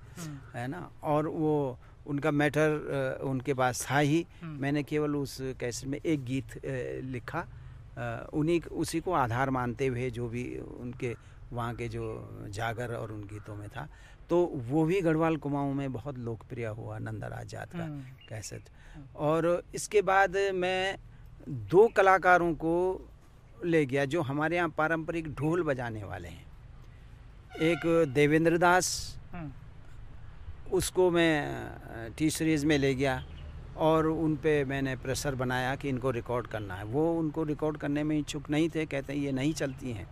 है ना। और वो उनका मैटर उनके पास था ही, मैंने केवल उस कैसेट में एक गीत लिखा उसी को आधार मानते हुए जो भी उनके वहाँ के जो जागर और उन गीतों में था। तो वो भी गढ़वाल कुमाऊं में बहुत लोकप्रिय हुआ नंदा राज जात का कैसेट। और इसके बाद मैं 2 कलाकारों को ले गया जो हमारे यहाँ पारंपरिक ढोल बजाने वाले हैं। एक देवेंद्र दास, उसको मैं टी सीरीज़ में ले गया और उन पे मैंने प्रेशर बनाया कि इनको रिकॉर्ड करना है। वो उनको रिकॉर्ड करने में इच्छुक नहीं थे, कहते हैं ये नहीं चलती हैं।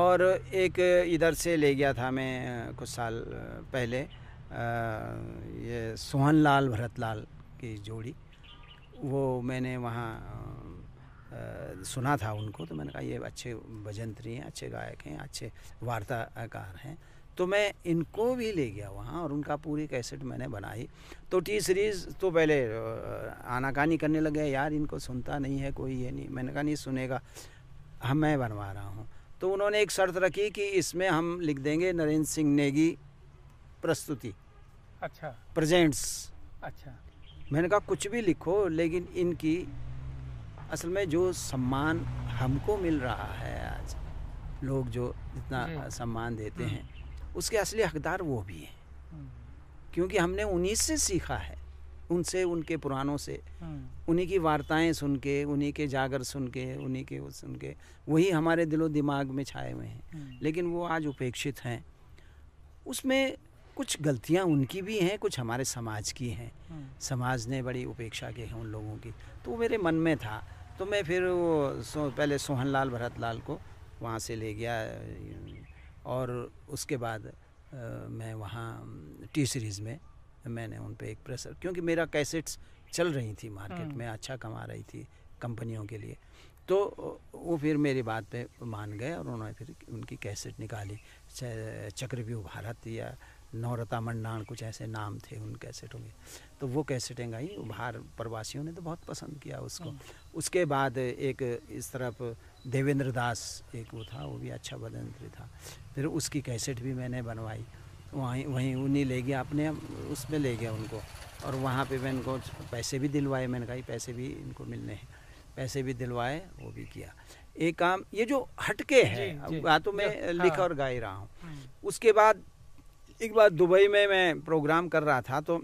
और एक इधर से ले गया था मैं कुछ साल पहले ये सोहन लाल भरत लाल की जोड़ी, वो मैंने वहाँ सुना था उनको, तो मैंने कहा ये अच्छे भजंत्री हैं, अच्छे गायक हैं, अच्छे वार्ताकार हैं, तो मैं इनको भी ले गया वहाँ और उनका पूरी कैसेट मैंने बनाई। तो टी सीरीज़ तो पहले आनाकानी करने लगे, यार इनको सुनता नहीं है कोई, ये नहीं। मैंने कहा नहीं सुनेगा, मैं बनवा रहा हूँ। तो उन्होंने एक शर्त रखी कि इसमें हम लिख देंगे नरेंद्र सिंह नेगी प्रस्तुति, अच्छा प्रेजेंट्स। अच्छा, मैंने कहा कुछ भी लिखो लेकिन इनकी असल में जो सम्मान हमको मिल रहा है आज, लोग जो इतना सम्मान देते हैं उसके असली हकदार वो भी हैं, क्योंकि हमने उन्हीं से सीखा है, उनसे, उनके पुराणों से, उन्हीं की वार्ताएं सुन के, उन्हीं के जागर सुन के, उन्हीं के वो सुन के, वही हमारे दिलो दिमाग में छाए हुए हैं। लेकिन वो आज उपेक्षित हैं। उसमें कुछ गलतियां उनकी भी हैं, कुछ हमारे समाज की हैं। समाज ने बड़ी उपेक्षा की है उन लोगों की। तो मेरे मन में था, तो मैं फिर वो पहले सोहन लाल, भरत लाल को वहाँ से ले गया और उसके बाद मैं वहाँ टी सीरीज़ में मैंने उन पे एक प्रेशर, क्योंकि मेरा कैसेट्स चल रही थी मार्केट में, अच्छा कमा रही थी कंपनियों के लिए, तो वो फिर मेरी बात पे मान गए और उन्होंने फिर उनकी कैसेट निकाली। चक्रव्यूह भारत या नौरता मंडाण, कुछ ऐसे नाम थे उन कैसेटों के। तो वो कैसेटें गई, बाहर प्रवासियों ने तो बहुत पसंद किया उसको। उसके बाद एक इस तरफ देवेंद्र दास एक वो था, वो भी अच्छा बदंत्री था, फिर उसकी कैसेट भी मैंने बनवाई। वहीं उन्हीं ले गया अपने, उसमें ले गया उनको, और वहाँ पे मैंने इनको पैसे भी दिलवाए। मैंने कहा पैसे भी इनको मिलने हैं, पैसे भी दिलवाए, वो भी किया एक काम। ये जो हटके है, बातों में लिखा और गाई रहा हूँ। उसके बाद एक बार दुबई में मैं प्रोग्राम कर रहा था, तो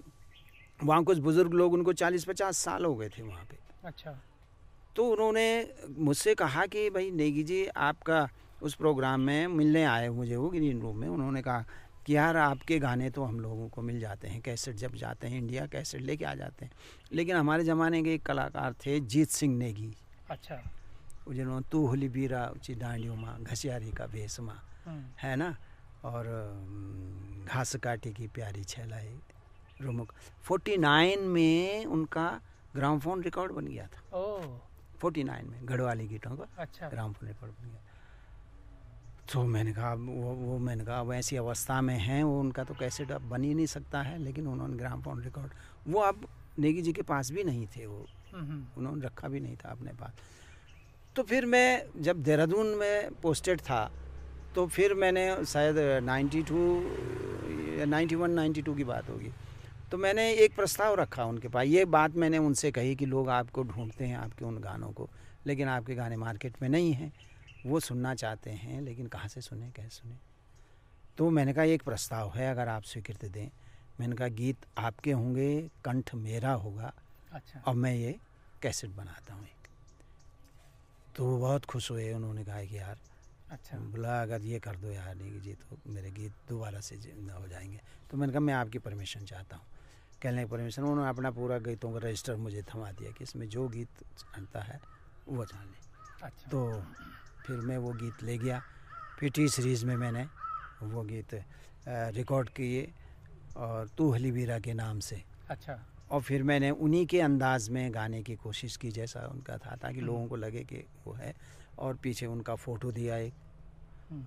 वहाँ कुछ बुज़ुर्ग लोग, उनको 40-50 साल हो गए थे वहाँ पे। अच्छा। तो उन्होंने मुझसे कहा कि भाई नेगी जी, आपका उस प्रोग्राम में मिलने आए मुझे वो ग्रीन रूम में, उन्होंने कहा कि यार आपके गाने तो हम लोगों को मिल जाते हैं, कैसेट जब जाते हैं इंडिया कैसेट लेके आ जाते हैं, लेकिन हमारे ज़माने के एक कलाकार थे जीत सिंह नेगी। अच्छा। जिन्होंने तू होली बीरा उची डांडियो माँ घसियारी का भेस माँ है ना, और घास काटी की प्यारी छैलाई रुमुक। 49 में उनका ग्रामोफोन रिकॉर्ड बन गया था। ओह। 49 में गढ़वाली गीतों का। अच्छा। ग्रामोफोन रिकॉर्ड बन गया। तो मैंने कहा वो मैंने कहा वो ऐसी अवस्था में हैं, वो उनका तो कैसेट अब बन ही नहीं सकता है, लेकिन उन्होंने ग्रामोफोन रिकॉर्ड, वो अब नेगी जी के पास भी नहीं थे, वो उन्होंने रखा भी नहीं था अपने पास। तो फिर मैं जब देहरादून में पोस्टेड था, तो फिर मैंने शायद 92 या 91-92 की बात होगी, तो मैंने एक प्रस्ताव रखा उनके पास। ये बात मैंने उनसे कही कि लोग आपको ढूंढते हैं, आपके उन गानों को, लेकिन आपके गाने मार्केट में नहीं हैं, वो सुनना चाहते हैं, लेकिन कहाँ से सुने, कैसे सुने। तो मैंने कहा एक प्रस्ताव है, अगर आप स्वीकृति दें, मैंने कहा गीत आपके होंगे, कंठ मेरा होगा। अच्छा। और मैं ये कैसेट बनाता हूँ एक। तो वो बहुत खुश हुए, उन्होंने कहा कि यार, अच्छा, बोला अगर ये कर दो यार नेगी जी, तो मेरे गीत दोबारा से जिंदा हो जाएंगे। तो मैंने कहा मैं आपकी परमिशन चाहता हूँ, कहने की परमिशन। उन्होंने अपना पूरा गीतों का रजिस्टर मुझे थमा दिया कि इसमें जो गीत आता है वो जान ले। अच्छा। तो फिर मैं वो गीत ले गया, फिर टी सीरीज़ में मैंने वो गीत रिकॉर्ड किए, और तू हली बीरा के नाम से। अच्छा। और फिर मैंने उन्हीं के अंदाज़ में गाने की कोशिश की, जैसा उनका था, ताकि लोगों को लगे कि वो है, और पीछे उनका फ़ोटो दिया एक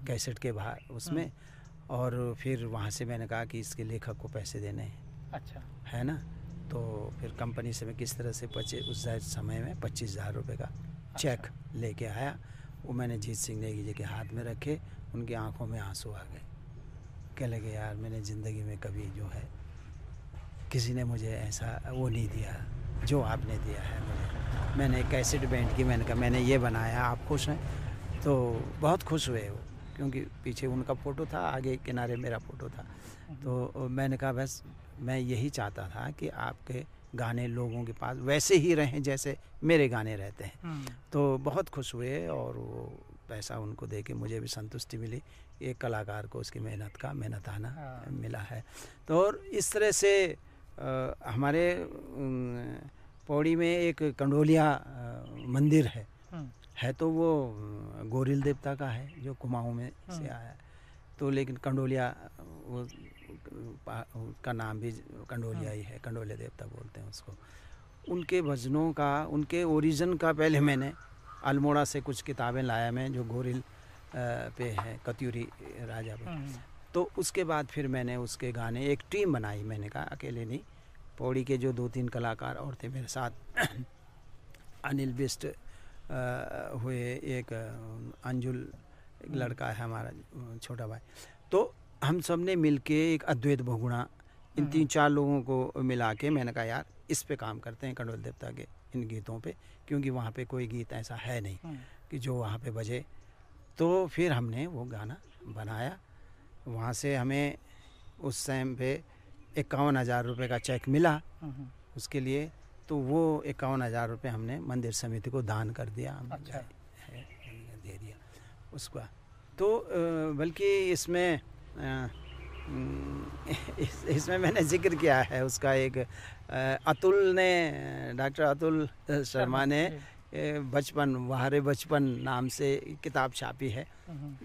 कैसेट के बाहर उसमें। और फिर वहाँ से मैंने कहा कि इसके लेखक को पैसे देने हैं। अच्छा। है ना, तो फिर कंपनी से मैं किस तरह से उस समय में 25,000 रुपये का चेक लेके आया, वो मैंने जीत सिंह नेगी जी के हाथ में रखे, उनकी आंखों में आंसू आ गए। कह लगे यार मैंने ज़िंदगी में कभी जो है किसी ने मुझे ऐसा वो नहीं दिया जो आपने दिया है मुझे। मैंने कैसेट बैंड की, मैंने कहा मैंने ये बनाया, आप खुश हैं। तो बहुत खुश हुए वो, क्योंकि पीछे उनका फ़ोटो था, आगे किनारे मेरा फ़ोटो था। तो मैंने कहा बस मैं यही चाहता था कि आपके गाने लोगों के पास वैसे ही रहें जैसे मेरे गाने रहते हैं। तो बहुत खुश हुए, और वो पैसा उनको दे के मुझे भी संतुष्टि मिली, एक कलाकार को उसकी मेहनत का मेहनताना मिला है। तो और इस तरह से हमारे पौड़ी में एक कंडोलिया मंदिर है तो वो गोरिल देवता का है, जो कुमाऊं में से आया। तो लेकिन कंडोलिया वो का नाम भी कंडोलिया ही है, कंडोलिया देवता बोलते हैं उसको। उनके भजनों का, उनके ओरिजिन का पहले मैंने अल्मोड़ा से कुछ किताबें लाया मैं, जो गोरिल पे है, कत्यूरी राजा पे। तो उसके बाद फिर मैंने उसके गाने, एक टीम बनाई मैंने, कहा अकेले नहीं, पौड़ी के जो 2-3 कलाकार और थे मेरे साथ, अनिल बिष्ट हुए, एक अंजुल, एक लड़का है हमारा छोटा भाई। तो हम सब ने मिल के एक अद्वैत भगुणा, इन 3-4 लोगों को मिला के मैंने कहा यार इस पे काम करते हैं, कंडोल देवता के इन गीतों पे, क्योंकि वहाँ पे कोई गीत ऐसा है नहीं कि जो वहाँ पे बजे। तो फिर हमने वो गाना बनाया, वहाँ से हमें उस टाइम पे 51,000 रुपये का चेक मिला उसके लिए, तो वो 51,000 रुपये हमने मंदिर समिति को दान कर दिया। अच्छा। दे दिया उसका। तो बल्कि इसमें इसमें मैंने जिक्र किया है उसका, एक अतुल ने, डॉक्टर अतुल शर्मा ने बचपन वहारे बचपन नाम से किताब छापी है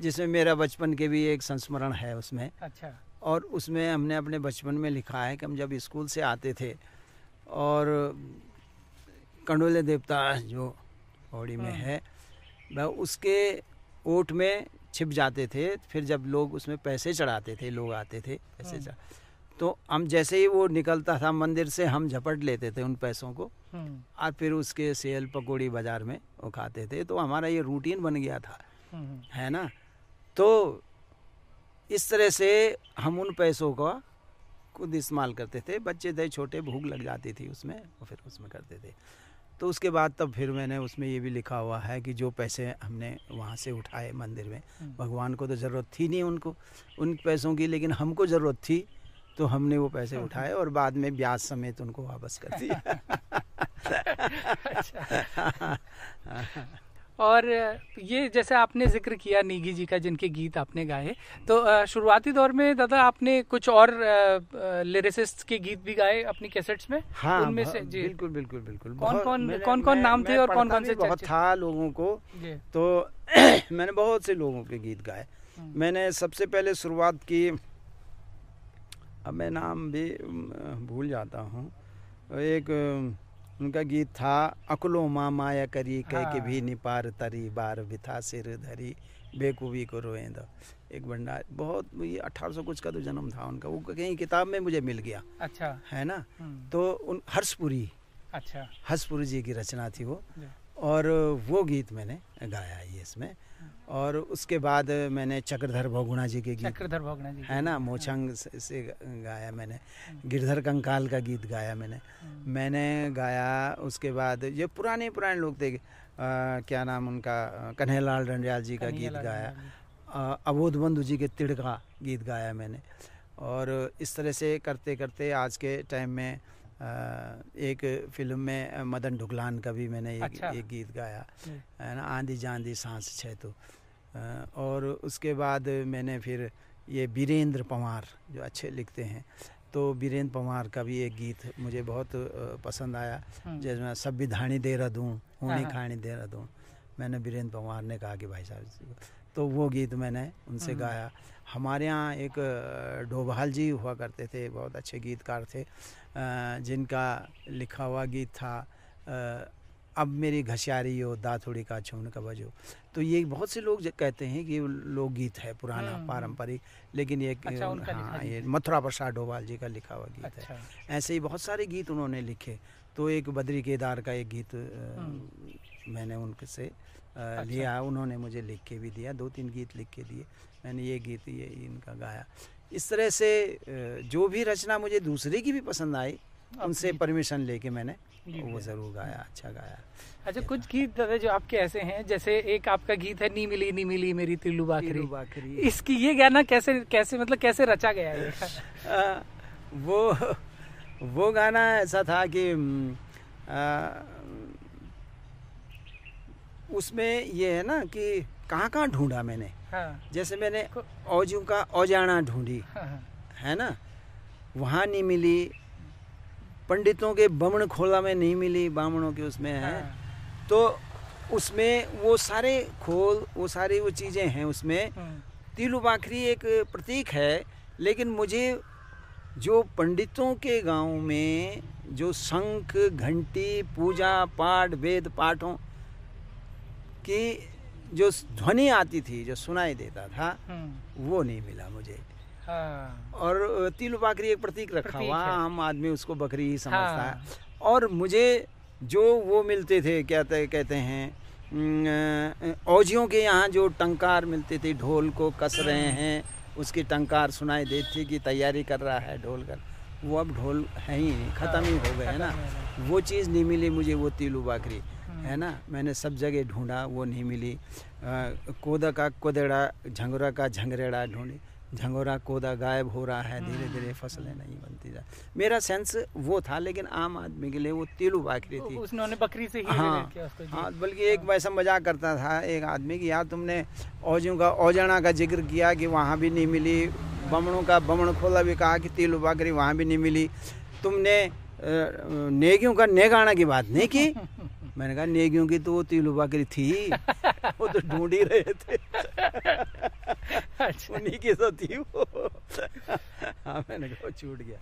जिसमें मेरा बचपन के भी एक संस्मरण है उसमें। अच्छा। और उसमें हमने अपने बचपन में लिखा है कि हम जब स्कूल से आते थे और कंडोले देवता जो पौड़ी में है उसके ओट में छिप जाते थे, फिर जब लोग उसमें पैसे चढ़ाते थे, लोग आते थे पैसे चढ़ा, तो हम जैसे ही वो निकलता था मंदिर से हम झपट लेते थे उन पैसों को और फिर उसके सेल पकौड़ी बाज़ार में वो खाते थे। तो हमारा ये रूटीन बन गया था, है ना। तो इस तरह से हम उन पैसों का खुद इस्तेमाल करते थे, बच्चे थे छोटे, भूख लग जाती थी उसमें और फिर उसमें करते थे। तो उसके बाद तब फिर मैंने उसमें ये भी लिखा हुआ है कि जो पैसे हमने वहाँ से उठाए मंदिर में, भगवान को तो ज़रूरत थी नहीं उनको उन पैसों की, लेकिन हमको ज़रूरत थी तो हमने वो पैसे उठाए और बाद में ब्याज समेत उनको वापस कर दिया। और ये जैसे आपने जिक्र किया नेगी जी का, जिनके गीत आपने गाए, तो शुरुआती दौर में दादा आपने कुछ और लिरिसिस्ट के गीत भी गाए अपनी कैसेट्स में। हाँ, उनमें से जी बिल्कुल बिल्कुल बिल्कुल। कौन कौन नाम थे और कौन कौन से बहुत था लोगों को? तो मैंने बहुत से लोगों के गीत गाए। मैंने सबसे पहले शुरुआत की, अब मैं नाम भी भूल जाता हूँ, एक उनका गीत था, अकलो माँ माया करी कह के भी निपार तरी बार बिथा सिर धरी बेकूबी को रोए दो। एक भंडार, बहुत ये 1800 कुछ का तो जन्म था उनका, वो कहीं किताब में मुझे मिल गया। अच्छा। है ना। तो उन हर्षपुरी, अच्छा हर्षपुरी जी की रचना थी वो, और वो गीत मैंने गाया ये इसमें। और उसके बाद मैंने चक्रधर भोगुणा जी के गीत, चक्रधर भोगुणा जी है ना, मोछंग से गाया मैंने, गिरधर कंकाल का गीत गाया मैंने गाया। उसके बाद ये पुराने पुराने लोग थे, क्या नाम उनका, कन्हैयालाल रंडियाल जी का गीत गाया, अबोध बंधु जी के तिड़ का गीत गाया मैंने। और इस तरह से करते करते आज के टाइम में एक फिल्म में मदन ढुकलान का भी मैंने एक गीत गाया है ना, आंधी जांधी सांस छे। तो और उसके बाद मैंने फिर ये वीरेंद्र पंवार जो अच्छे लिखते हैं, तो वीरेंद्र पंवार का भी एक गीत मुझे बहुत पसंद आया, जैसे सब विधानी देहरादून होनी खानी देहरादून, मैंने वीरेंद्र पंवार ने कहा कि भाई साहब, तो वो गीत मैंने उनसे गाया। हमारे यहाँ एक डोभाल जी हुआ करते थे, बहुत अच्छे गीतकार थे, जिनका लिखा हुआ गीत था, अब मेरी घसियारी हो दाथोड़ी का छून का बजो। तो ये बहुत से लोग कहते हैं कि लोकगीत है पुराना पारंपरिक, लेकिन ये अच्छा, हाँ ये मथुरा प्रसाद डोभाल जी का लिखा हुआ गीत। अच्छा। है ऐसे ही बहुत सारे गीत उन्होंने लिखे। तो एक बद्री केदार का एक गीत मैंने उनसे लिया, उन्होंने मुझे लिख के भी दिया, 2-3 गीत लिख के दिए, मैंने ये गीत ये इनका गाया। इस तरह से जो भी रचना मुझे दूसरे की भी पसंद आई, उनसे परमिशन लेके मैंने वो ज़रूर गाया, अच्छा गाया। अच्छा, कुछ गीत दादा जो आपके ऐसे हैं, जैसे एक आपका गीत है नी मिली मेरी तिल्लू बाखरी, इसकी ये गाना कैसे कैसे मतलब कैसे रचा गया है? वो गाना ऐसा था कि उसमें ये है ना कि कहाँ ढूंढा मैंने। हाँ। जैसे मैंने औजू का औजाना ढूंढी। हाँ। है ना, वहाँ नहीं मिली, पंडितों के बमण खोला में नहीं मिली, ब्राह्मणों के उसमें है। हाँ। तो उसमें वो सारे खोल, वो सारी वो चीज़ें हैं उसमें। तिलु बाखरी एक प्रतीक है, लेकिन मुझे जो पंडितों के गांव में जो शंख घंटी पूजा पाठ वेद पाठों की जो ध्वनि आती थी, जो सुनाई देता था, वो नहीं मिला मुझे। हाँ। और तिलु बाखरी एक प्रतीक रखा हुआ, हम आदमी उसको बकरी ही समझता है। हाँ। और मुझे जो वो मिलते थे, क्या कहते हैं, औजियों के यहाँ जो टंकार मिलते थे, ढोल को कस रहे हैं, उसकी टंकार सुनाई देती थी कि तैयारी कर रहा है ढोल कर, वो अब ढोल है ही नहीं, ख़त्म ही हो गए, है ना। वो चीज़ नहीं मिली मुझे, वो तिलु बाखरी, है ना। मैंने सब जगह ढूंढा, वो नहीं मिली। कोदा का कोदेड़ा झंगरा का झंगरेड़ा ढूंढी, झंगोरा कोदा गायब हो रहा है, धीरे धीरे फसलें नहीं बनती जा। मेरा सेंस वो था, लेकिन आम आदमी के लिए वो तीलू बाकरी थी। उन्होंने बकरी से ही हाँ, बल्कि एक वैसा मजाक करता था एक आदमी कि यार तुमने औजाणा का जिक्र किया कि वहाँ भी नहीं मिली, बमणों का बमण खोला भी कहा कि तीलू बाकरी वहाँ भी नहीं मिली, तुमने नेगियों का नेगाना की बात नहीं की। मैंने कहा नेगियों की तो वो तीलू बाकरी थी, वो तो ढूंढ ही रहे थे। अच्छा। उन्हीं की तो थी वो। हाँ, मैंने कहा छूट गया।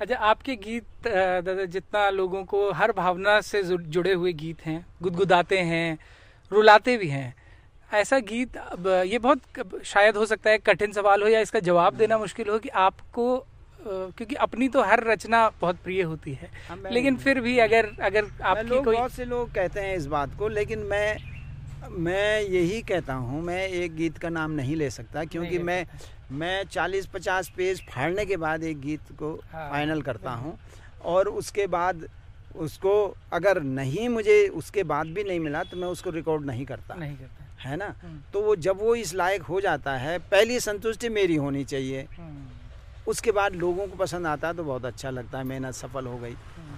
अच्छा, आपके गीत दादा जितना लोगों को हर भावना से जुड़े हुए गीत हैं, गुदगुदाते हैं, रुलाते भी हैं, ऐसा गीत अब ये बहुत शायद हो सकता है कठिन सवाल हो या इसका जवाब देना मुश्किल हो कि आपको, क्योंकि अपनी तो हर रचना बहुत प्रिय होती है, लेकिन फिर भी अगर आपकी कोई, बहुत से लोग कहते हैं इस बात को, लेकिन मैं यही कहता हूँ, मैं एक गीत का नाम नहीं ले सकता, क्योंकि मैं 40-50 पेज फाड़ने के बाद एक गीत को फाइनल करता हूँ, और उसके बाद उसको अगर नहीं, मुझे उसके बाद भी नहीं मिला तो मैं उसको रिकॉर्ड नहीं करता है ना। तो वो जब वो इस लायक हो जाता है, पहली संतुष्टि मेरी होनी चाहिए, उसके बाद लोगों को पसंद आता है तो बहुत अच्छा लगता है, मेहनत सफल हो गई।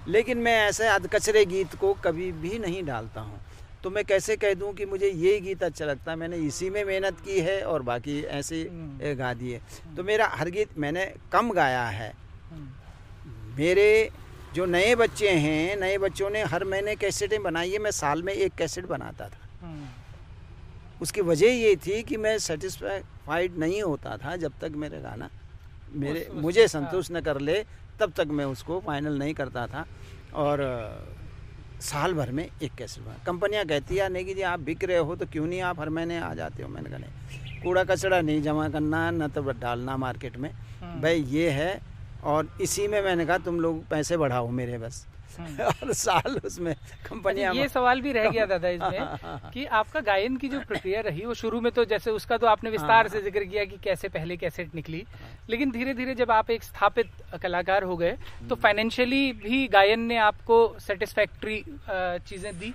लेकिन मैं ऐसे अधकचरे गीत को कभी भी नहीं डालता हूँ। तो मैं कैसे कह दूँ कि मुझे ये गीत अच्छा लगता है, मैंने इसी में मेहनत की है और बाकी ऐसे गा दिए। तो मेरा हर गीत मैंने कम गाया है। मेरे जो नए बच्चे हैं, नए बच्चों ने हर महीने कैसेटें बनाई है, मैं साल में एक कैसेट बनाता था। उसकी वजह ये थी कि मैं सेटिस्फाइड नहीं होता था जब तक मेरा गाना मुझे संतुष्ट न कर ले, तब तक मैं उसको फाइनल नहीं करता था। और साल भर में एक कैसेट बना। कंपनियाँ कहती है नेगी जी आप बिक रहे हो तो क्यों नहीं आप हर महीने आ जाते हो। मैंने कहा नहीं, कूड़ा कचरा नहीं जमा करना, न तो डालना मार्केट में, भाई ये है। और इसी में मैंने कहा तुम लोग पैसे बढ़ाओ मेरे बस। और साल उसमें कंपनियां। ये सवाल भी रह गया दादा इसमें कि आपका गायन की जो प्रक्रिया रही, वो शुरू में तो जैसे उसका तो आपने विस्तार से जिक्र किया कि कैसे पहले कैसेट निकली, लेकिन धीरे धीरे जब आप एक स्थापित कलाकार हो गए तो फाइनेंशियली भी गायन ने आपको सेटिस्फैक्ट्री चीजें दी?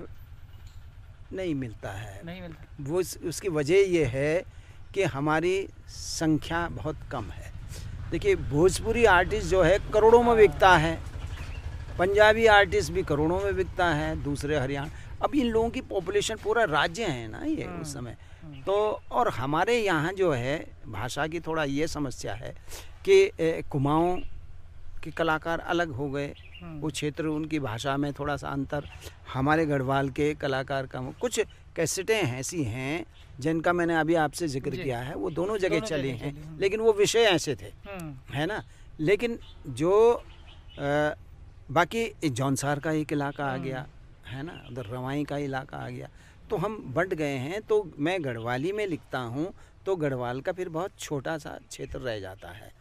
नहीं मिलता है। वो उसकी वजह ये है कि हमारी संख्या बहुत कम है। देखिए भोजपुरी आर्टिस्ट जो है करोड़ों में बिकता है, पंजाबी आर्टिस्ट भी करोड़ों में बिकता है, दूसरे हरियाणा, अब इन लोगों की पॉपुलेशन पूरा राज्य है ना ये उस समय तो। और हमारे यहाँ जो है भाषा की थोड़ा ये समस्या है कि कुमाऊं के कलाकार अलग हो गए, वो क्षेत्र उनकी भाषा में थोड़ा सा अंतर, हमारे गढ़वाल के कलाकार का। कुछ कैसेटें ऐसी हैं जिनका मैंने अभी आपसे जिक्र किया है, वो दोनों जगह चले हैं, लेकिन वो विषय ऐसे थे है ना। लेकिन जो बाकी जौनसार का एक इलाका आ गया है ना, उधर रवाई का इलाका आ गया, तो हम बंट गए हैं। तो मैं गढ़वाली में लिखता हूँ तो गढ़वाल का फिर बहुत छोटा सा क्षेत्र रह जाता है।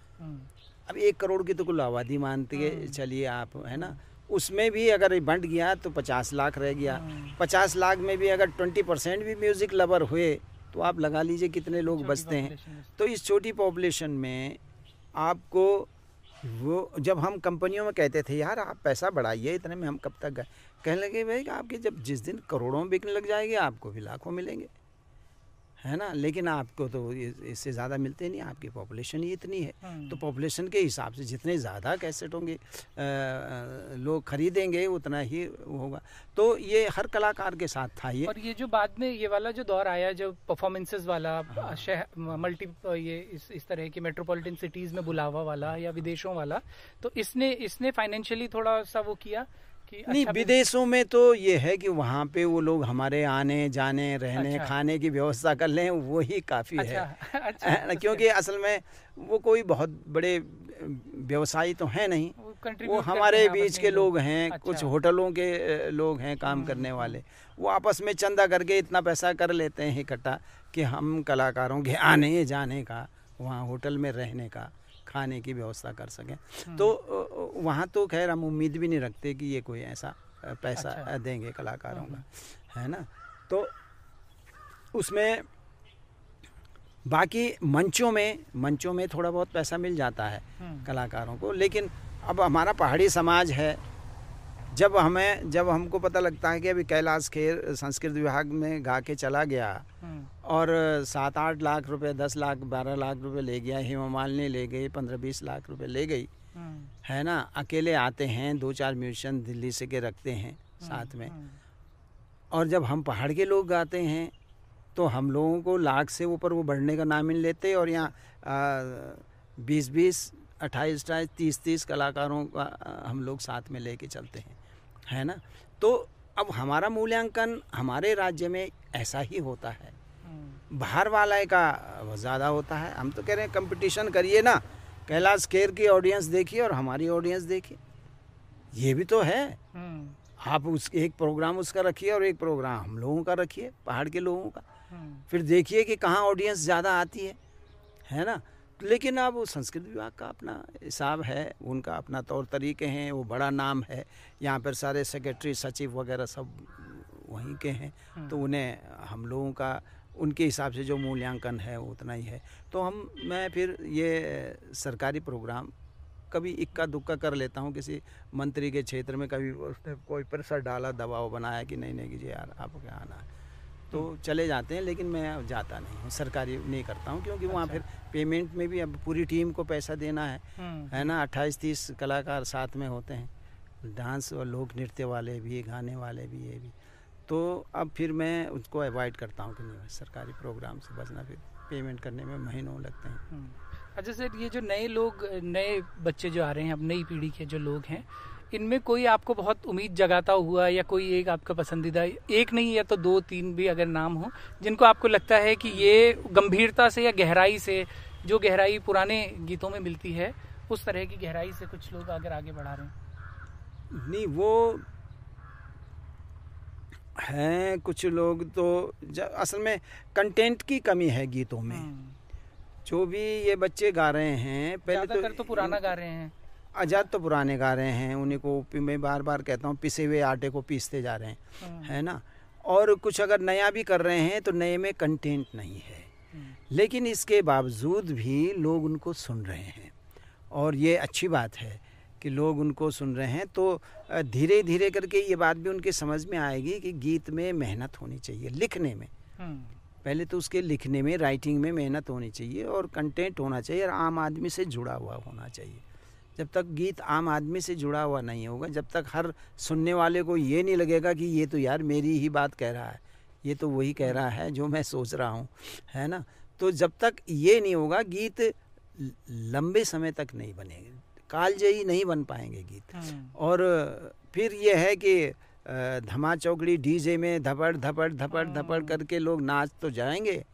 अब 1 करोड़ की तो कुल आबादी मानती है चलिए आप, है ना, उसमें भी अगर बंट गया तो 50 लाख रह गया। 50 लाख में भी अगर 20% भी म्यूज़िक लवर हुए तो आप लगा लीजिए कितने लोग बचते हैं। तो इस छोटी पॉपुलेशन में आपको वो, जब हम कंपनियों में कहते थे यार आप पैसा बढ़ाइए, इतने में हम कब तक गए, कहने लगे भाई आपके जब जिस दिन करोड़ों में बिकने लग जाएंगे आपको भी लाखों मिलेंगे है ना, लेकिन आपको तो इससे ज़्यादा मिलते नहीं, आपकी पॉपुलेशन ही इतनी है। तो पॉपुलेशन के हिसाब से जितने ज़्यादा कैसेट होंगे लोग खरीदेंगे उतना ही होगा। तो ये हर कलाकार के साथ था ये। और ये जो बाद में ये वाला जो दौर आया, जो परफॉर्मेंसेस वाला, शहर मल्टी ये इस तरह के मेट्रोपॉलिटन सिटीज़ में बुलावा वाला या विदेशों वाला, तो इसने फाइनेंशियली थोड़ा सा वो किया कि अच्छा। नहीं, विदेशों में तो ये है कि वहाँ पे वो लोग हमारे आने जाने रहने अच्छा। खाने की व्यवस्था कर लें, वो ही काफ़ी अच्छा। है अच्छा। क्योंकि असल में वो कोई बहुत बड़े व्यवसायी तो है नहीं, वो हमारे बीच के लोग हैं अच्छा। कुछ होटलों के लोग हैं काम करने वाले, वो आपस में चंदा करके इतना पैसा कर लेते हैं इकट्ठा कि हम कलाकारों के आने जाने का, वहाँ होटल में रहने का, खाने की व्यवस्था कर सकें। तो वहाँ तो खैर हम उम्मीद भी नहीं रखते कि ये कोई ऐसा पैसा अच्छा। देंगे कलाकारों का है ना। तो उसमें बाकी मंचों में थोड़ा बहुत पैसा मिल जाता है कलाकारों को। लेकिन अब हमारा पहाड़ी समाज है, जब हमको पता लगता है कि अभी कैलाश खेर संस्कृत विभाग में गा के चला गया और 7-8 लाख रुपए, 10 लाख 12 लाख रुपए ले गया, हेमा मालिनी ले गई 15-20 लाख रुपए ले गई, है ना। अकेले आते हैं 2-4 म्यूजिशियन दिल्ली से के रखते हैं साथ में, और जब हम पहाड़ के लोग गाते हैं तो हम लोगों को लाख से ऊपर वो बढ़ने का नाम ही लेते, और यहाँ 20-20, 28-28, 30-30 कलाकारों का हम लोग साथ में लेके चलते हैं, है ना। तो अब हमारा मूल्यांकन हमारे राज्य में ऐसा ही होता है, बाहर वाले का ज़्यादा होता है। हम तो कह रहे हैं कंपटीशन करिए ना, कैलाश खेर की ऑडियंस देखिए और हमारी ऑडियंस देखिए, ये भी तो है। आप उस एक प्रोग्राम उसका रखिए और एक प्रोग्राम हम लोगों का रखिए, पहाड़ के लोगों का, फिर देखिए कि कहाँ ऑडियंस ज़्यादा आती है ना। लेकिन अब संस्कृत विभाग का अपना हिसाब है, उनका अपना तौर तरीके हैं, वो बड़ा नाम है, यहाँ पर सारे सेक्रेटरी सचिव वगैरह सब वहीं के हैं, तो उन्हें हम लोगों का उनके हिसाब से जो मूल्यांकन है वो उतना ही है। तो मैं फिर ये सरकारी प्रोग्राम कभी इक्का दुक्का कर लेता हूँ, किसी मंत्री के क्षेत्र में कभी उसने कोई प्रेशर डाला, दबाव बनाया कि नहीं जी यार आपको क्या आना है, तो चले जाते हैं। लेकिन मैं जाता नहीं हूँ, सरकारी नहीं करता हूँ, क्योंकि वहाँ फिर पेमेंट में भी अब पूरी टीम को पैसा देना है ना। 28-30 कलाकार साथ में होते हैं, डांस और लोक नृत्य वाले भी, गाने वाले भी, ये भी, तो अब फिर मैं उसको अवॉइड करता हूँ कि नहीं, सरकारी प्रोग्राम से बचना, फिर पेमेंट करने में महीनों लगते हैं। अच्छा सर, ये जो नए लोग, नए बच्चे जो आ रहे हैं, अब नई पीढ़ी के जो लोग हैं, इनमें कोई आपको बहुत उम्मीद जगाता हुआ या कोई एक आपका पसंदीदा, एक नहीं या तो 2-3 भी अगर नाम हो, जिनको आपको लगता है कि ये गंभीरता से या गहराई से, जो गहराई पुराने गीतों में मिलती है उस तरह की गहराई से कुछ लोग अगर आगे बढ़ा रहे हैं? नहीं, वो हैं कुछ लोग तो असल में कंटेंट की कमी है गीतों में। जो भी ये बच्चे गा रहे हैं, पहले तो पुराना गा रहे हैं, आजाद तो पुराने गा रहे हैं, उन्हीं को मैं बार बार कहता हूँ पिसे हुए आटे को पीसते जा रहे हैं, है ना। और कुछ अगर नया भी कर रहे हैं तो नए में कंटेंट नहीं है, लेकिन इसके बावजूद भी लोग उनको सुन रहे हैं, और ये अच्छी बात है कि लोग उनको सुन रहे हैं। तो धीरे धीरे करके ये बात भी उनके समझ में आएगी कि गीत में मेहनत होनी चाहिए, लिखने में, पहले तो उसके लिखने में, राइटिंग में मेहनत होनी चाहिए, और कंटेंट होना चाहिए, और आम आदमी से जुड़ा हुआ होना चाहिए। जब तक गीत आम आदमी से जुड़ा हुआ नहीं होगा, जब तक हर सुनने वाले को ये नहीं लगेगा कि ये तो यार मेरी ही बात कह रहा है, ये तो वही कह रहा है जो मैं सोच रहा हूँ, है ना। तो जब तक ये नहीं होगा, गीत लंबे समय तक नहीं बनेंगे, कालजयी नहीं बन पाएंगे गीत। और फिर ये है कि धमा चौकड़ी डीजे में धपड़ धपड़ धपड़ धपड़ करके लोग नाच तो जाएंगे,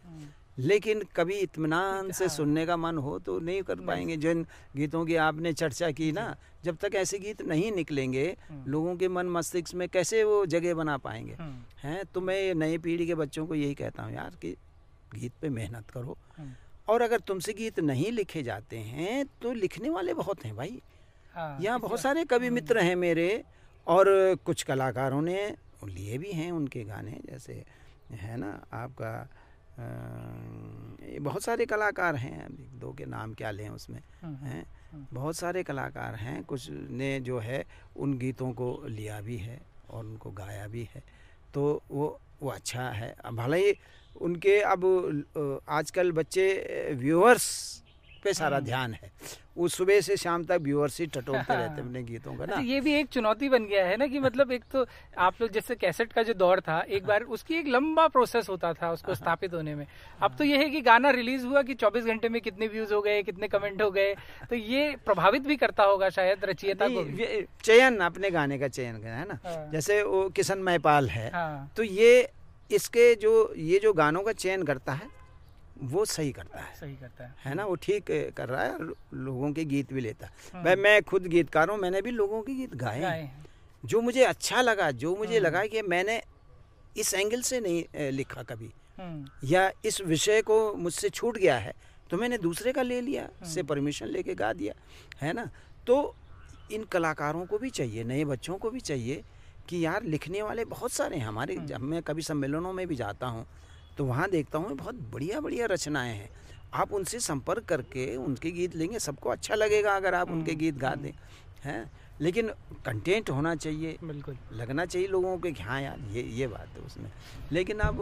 लेकिन कभी इत्मीनान से सुनने का मन हो तो नहीं कर पाएंगे। जिन गीतों की आपने चर्चा की ना, जब तक ऐसे गीत नहीं निकलेंगे, लोगों के मन मस्तिष्क में कैसे वो जगह बना पाएंगे, हैं। तो मैं नई पीढ़ी के बच्चों को यही कहता हूँ यार कि गीत पे मेहनत करो, और अगर तुमसे गीत नहीं लिखे जाते हैं तो लिखने वाले बहुत हैं भाई, यहाँ बहुत सारे कवि मित्र हैं मेरे, और कुछ कलाकारों ने लिए भी हैं उनके गाने, जैसे है ना आपका बहुत सारे कलाकार हैं, 2 के नाम क्या लें उसमें, हैं बहुत सारे कलाकार हैं, कुछ ने जो है उन गीतों को लिया भी है और उनको गाया भी है, तो वो अच्छा है। भले ही उनके अब आजकल बच्चे व्यूअर्स पे सारा ध्यान है, वो सुबह से शाम तक व्यूअर्स ही टटोलते रहते हैं अपने गीतों का ना। तो ये भी एक चुनौती बन गया है ना, कि मतलब एक तो आप लोग जैसे कैसेट का जो दौर था, एक बार उसकी एक लंबा प्रोसेस होता था उसको स्थापित होने में, अब तो ये है कि गाना रिलीज हुआ कि 24 घंटे में कितने व्यूज हो गए, कितने कमेंट हो गए, तो ये प्रभावित भी करता होगा शायद रचयिता को, चयन, अपने गाने का चयन, है ना। जैसे वो किशन महिपाल है, तो ये इसके जो ये जो गानों का चयन करता है वो सही करता है ना, वो ठीक कर रहा है, लोगों के गीत भी लेता है। भाई मैं खुद गीतकार हूँ, मैंने भी लोगों के गीत गाए, जो मुझे अच्छा लगा, जो मुझे लगा कि मैंने इस एंगल से नहीं लिखा कभी, या इस विषय को मुझसे छूट गया है, तो मैंने दूसरे का ले लिया, उससे परमिशन लेके गा दिया, है ना। तो इन कलाकारों को भी चाहिए, नए बच्चों को भी चाहिए कि यार लिखने वाले बहुत सारे हैं हमारे। मैं कभी सम्मेलनों में भी जाता हूँ तो वहाँ देखता हूँ बहुत बढ़िया बढ़िया रचनाएं हैं, आप उनसे संपर्क करके उनके गीत लेंगे, सबको अच्छा लगेगा अगर आप उनके गीत गा दें, हैं। लेकिन कंटेंट होना चाहिए, बिल्कुल लगना चाहिए लोगों के कि हाँ यार ये बात है उसमें। लेकिन अब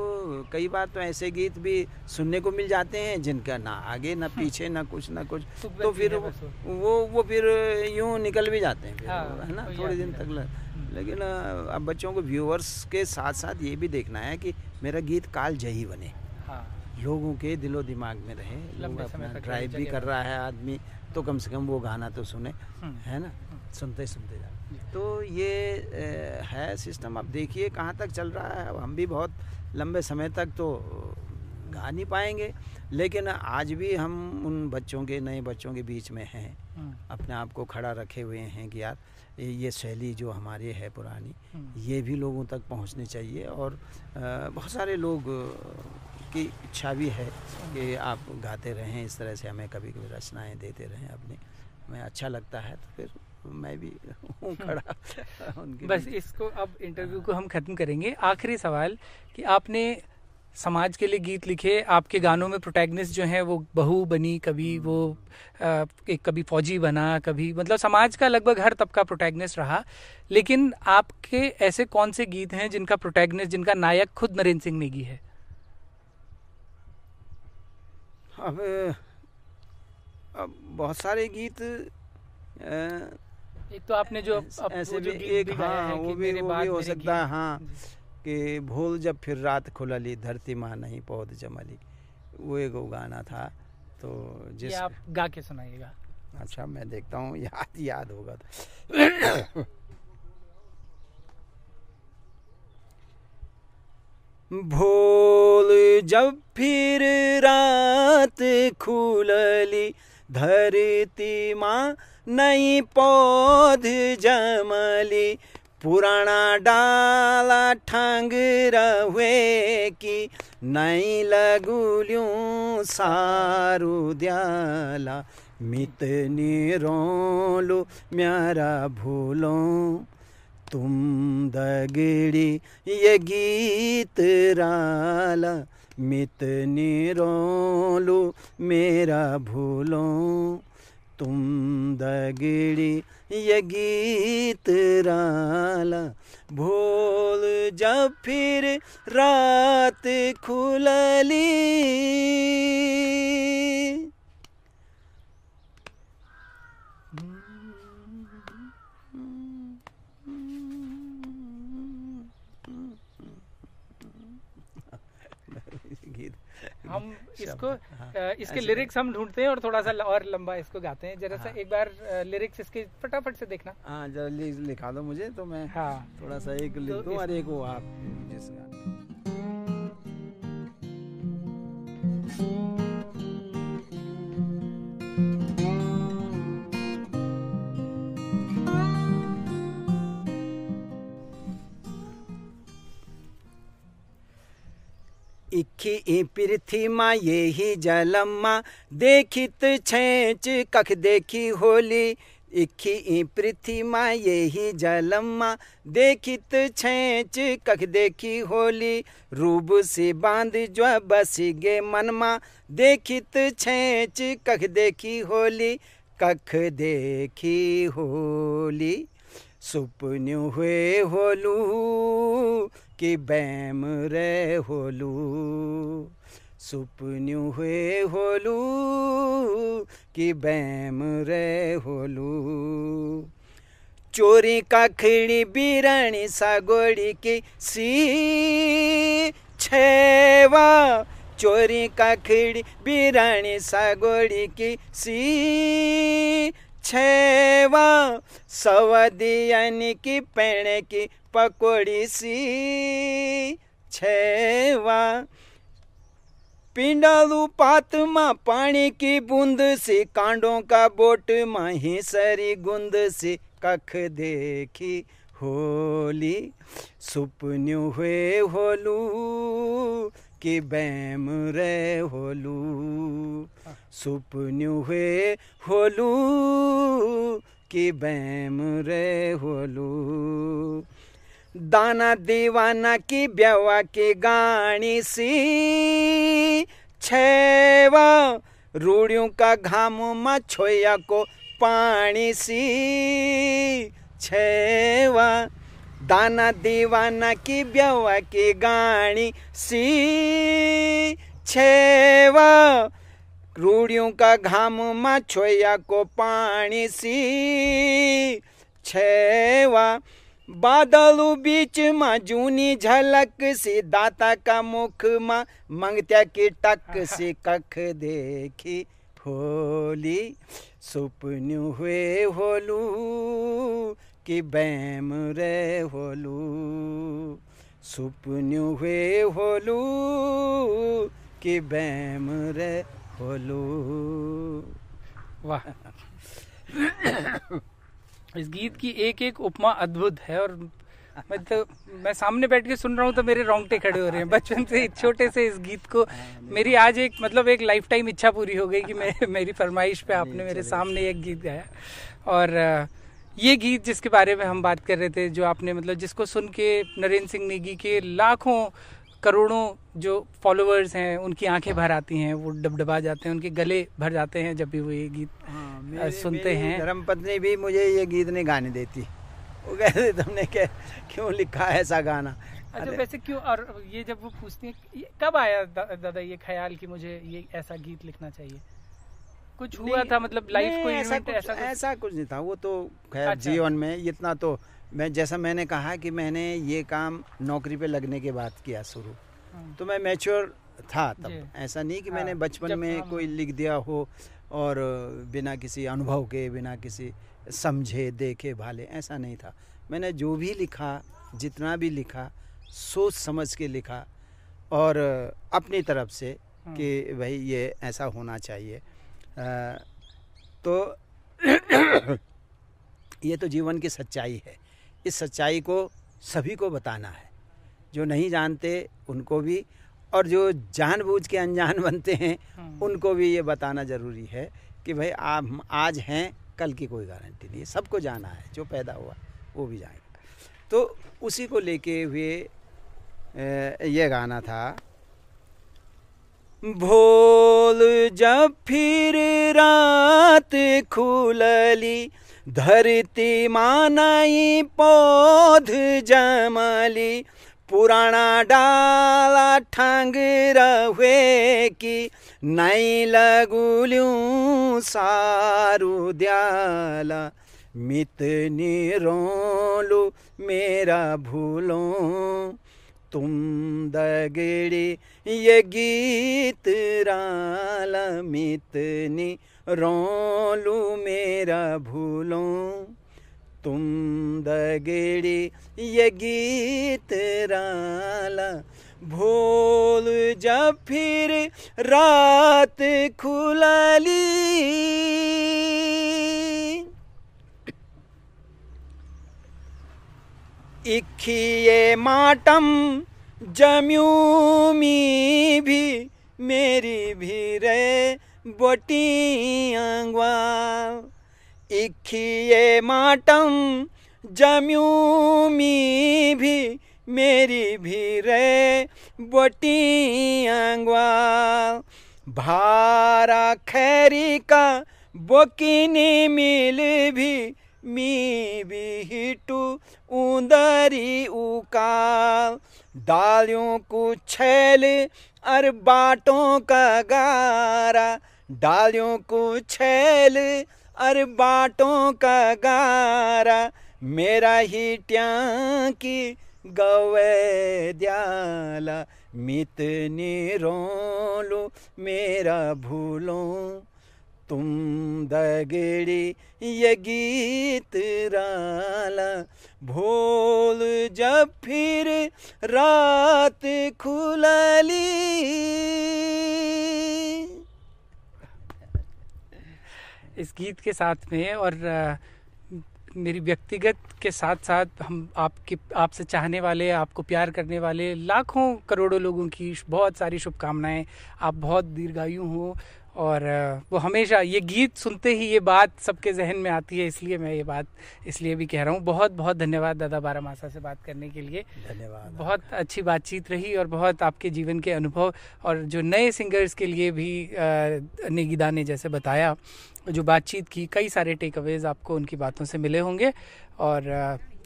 कई बार तो ऐसे गीत भी सुनने को मिल जाते हैं जिनका ना आगे ना पीछे ना कुछ ना कुछ, तो फिर वो फिर यूँ निकल भी जाते हैं, है ना, थोड़े दिन तक। लेकिन अब बच्चों को व्यूअर्स के साथ साथ ये भी देखना है कि मेरा गीत कालजयी बने, लोगों के दिलो दिमाग में रहे, लोग अपना ड्राइव भी कर रहा है आदमी तो कम से कम वो गाना तो सुने, है ना, सुनते सुनते जाए। तो ये है सिस्टम। अब देखिए कहाँ तक चल रहा है। अब हम भी बहुत लंबे समय तक तो गा नहीं पाएंगे, लेकिन आज भी हम उन बच्चों के, नए बच्चों के बीच में हैं, अपने आप को खड़ा रखे हुए हैं कि यार ये शैली जो हमारी है पुरानी, ये भी लोगों तक पहुँचनी चाहिए। और बहुत सारे लोग की इच्छा भी है कि आप गाते रहें इस तरह से, हमें कभी कभी रचनाएं देते रहें अपनी, हमें अच्छा लगता है। तो फिर मैं भी हूँ खड़ा उनके बस भी। इसको अब इंटरव्यू को हम ख़त्म करेंगे। आखिरी सवाल कि आपने समाज के लिए गीत लिखे, आपके गानों में प्रोटैगनिस्ट जो हैं वो बहू बनी, कभी वो एक, कभी फौजी बना, कभी मतलब समाज का लगभग हर तबका प्रोटैगनिस्ट रहा। लेकिन आपके ऐसे कौन से गीत हैं जिनका प्रोटैगनिस्ट, जिनका नायक खुद नरेंद्र सिंह नेगी है? अब बहुत सारे गीत, एक तो आपने जो ऐसे भी एक, हाँ वो भी हो सकता है, हाँ कि भूल जब फिर रात खुलली धरती माँ नहीं पौध जमली, वो एक गाना था। तो जिस आप गा के सुनाइएगा। अच्छा मैं देखता हूँ याद होगा तो। भोल जब फिर रात खुलली धरती माँ नई पौध जमली, पुराना डाला ठांग रहे की नई लगुलियों सारू दयाला, मित निरोलो म्यारा भूलो तुम दगड़ी ये गीत राला, मित निरोलो मेरा भूलो तुम दगड़ी ये गीत राला। भोल जब फिर रात खुलली, हम इसको इसके लिरिक्स हम ढूंढते हैं और थोड़ा सा और लंबा इसको गाते हैं जरा सा। एक बार लिरिक्स इसके फटाफट से देखना। हाँ जरा लिखा दो मुझे तो मैं थोड़ा सा एक लिख दूं और एक वो आप जिसका। इखी पृथ्वी माँ यही जलम्मा देखित छेंच कख देखी होली, इखी पृथ्वी माँ यही जलम्मा देखित छेंच कख देखी होली, रूब से बांध जो बसी गे मनमा देखित छेंच कख देखी होली, कख देखी होली सुपन हुए होलू कि बैम रे होलू, सुपन हुए होलू कि बैम रे होलू, चोरी का खिड़ी बीरानी सागोड़ी की सी छेवा, चोरी का खिड़ी बीरानी सागोड़ी की सी छेवा, सवदियन की पेड़ की पकोड़ी सी छेवा, पिंडालू पात माँ पानी की बूंद सी, कांडों का बोट माँ ही सरी गुंद सी, कख देखी होली सुपन हुए होलू कि बैम रे होलू, सुपन हुए होलू कि बैम रे होलू, दाना दीवाना की ब्यावा की गानी सी छेवा, रूड़ियों का घामों में छोया को पानी सी छेवा दाना दीवाना की ब्यावा की गाणी सी छेवा रूढ़ियों का घाम मा छोया को पानी सी छेवा बादलों बीच मा जूनी झलक सी दाता का मुख मा मंगत्या की टक सी कख देखी होली सुपन्यू हुए होलू कि बैम रे होलू सुपन्यू हुए होलू कि बैम रे होलू। वाह, इस गीत की एक एक उपमा अद्भुत है और मैं सामने बैठ के सुन रहा हूँ तो मेरे रोंगटे खड़े हो रहे हैं। बचपन से छोटे से इस गीत को मेरी आज एक मतलब एक लाइफ टाइम इच्छा पूरी हो गई कि मेरी फरमाइश पे आपने मेरे सामने एक गीत गाया। और ये गीत जिसके बारे में हम बात कर रहे थे, जो आपने मतलब जिसको सुन के नरेंद्र सिंह नेगी के लाखों करोड़ों जो फॉलोअर्स हैं उनकी आंखें भर आती हैं, वो डबडबा जाते हैं, उनके गले भर जाते हैं जब भी वो ये गीत सुनते हैं। धर्मपत्नी भी मुझे ये गीत नहीं गाने देती, वो कहते तुमने क्यों लिखा है ऐसा गाना। अच्छा, वैसे क्यों? और ये जब वो पूछती है कब आया दादा ये ख्याल कि मुझे ये ऐसा गीत लिखना चाहिए? कुछ हुआ था मतलब लाइफ कोई ऐसा कुछ नहीं था, वो तो खैर जीवन में इतना तो मैं जैसा मैंने कहा कि मैंने ये काम नौकरी पे लगने के बाद किया शुरू, तो मैं मैच्योर था तब, ऐसा नहीं कि मैंने बचपन में कोई लिख दिया हो और बिना किसी अनुभव के बिना किसी समझे देखे भाले, ऐसा नहीं था। मैंने जो भी लिखा जितना भी लिखा सोच समझ के लिखा और अपनी तरफ से कि भाई ये ऐसा होना चाहिए। तो ये तो जीवन की सच्चाई है, इस सच्चाई को सभी को बताना है, जो नहीं जानते उनको भी और जो जानबूझ के अनजान बनते हैं उनको भी ये बताना ज़रूरी है कि भाई आप आज हैं कल की कोई गारंटी नहीं है, सबको जाना है, जो पैदा हुआ वो भी जाएगा। तो उसी को लेके हुए ये गाना था। भोल जब फिर रात खुलली धरती मानाई पौध जमली पुराना डाला ठांग रहे की नहीं लगुलूं सारू दयाला मित निरोलू मेरा भूलो तुम दगड़ी ये गीत राला मित निरोलू मेरा भूलो तुम दगड़ी ये गीत राला। भोल जब फिर रात खुलली इखिए माटम जम्यूमी भी मेरी भी रे बोटी अंगवा इखिए माटम जम्यूमी भी मेरी भी रे बोटी अंगवा भारा खैरी का बोकिनी मिल भी मी भी हिटू उंदरी उकाल डालियों को छैल और बाटों का गारा डालियों को छैल अरे बाटों का गारा मेरा ही ट्यां की गवे दयाला मित निरोलो मेरा भूलो तुम दगड़ी ये गीत राला। भोल जब फिर रात खुलली इस गीत के साथ में। और मेरी व्यक्तिगत के साथ साथ हम आपसे चाहने वाले, आपको प्यार करने वाले लाखों करोड़ों लोगों की बहुत सारी शुभकामनाएं। आप बहुत दीर्घायु हो और वो हमेशा ये गीत सुनते ही ये बात सबके जहन में आती है, इसलिए मैं ये बात इसलिए भी कह रहा हूँ। बहुत बहुत धन्यवाद दादा बारामासा से बात करने के लिए, धन्यवाद। बहुत अच्छी बातचीत रही और बहुत आपके जीवन के अनुभव, और जो नए सिंगर्स के लिए भी नेगीदा ने जैसे बताया, जो बातचीत की, कई सारे टेक अवेज आपको उनकी बातों से मिले होंगे। और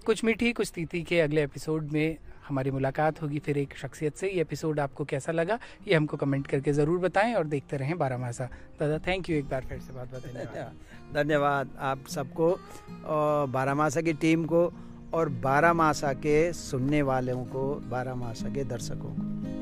कुछ मीठी कुछ तीती के अगले एपिसोड में हमारी मुलाकात होगी फिर एक शख्सियत से। ये एपिसोड आपको कैसा लगा ये हमको कमेंट करके ज़रूर बताएं और देखते रहें बारामासा। दादा थैंक यू एक बार फिर से, बात बताएं। धन्यवाद आप सबको और बारामासा की टीम को और बारामासा के सुनने वालों को, बारामासा के दर्शकों को।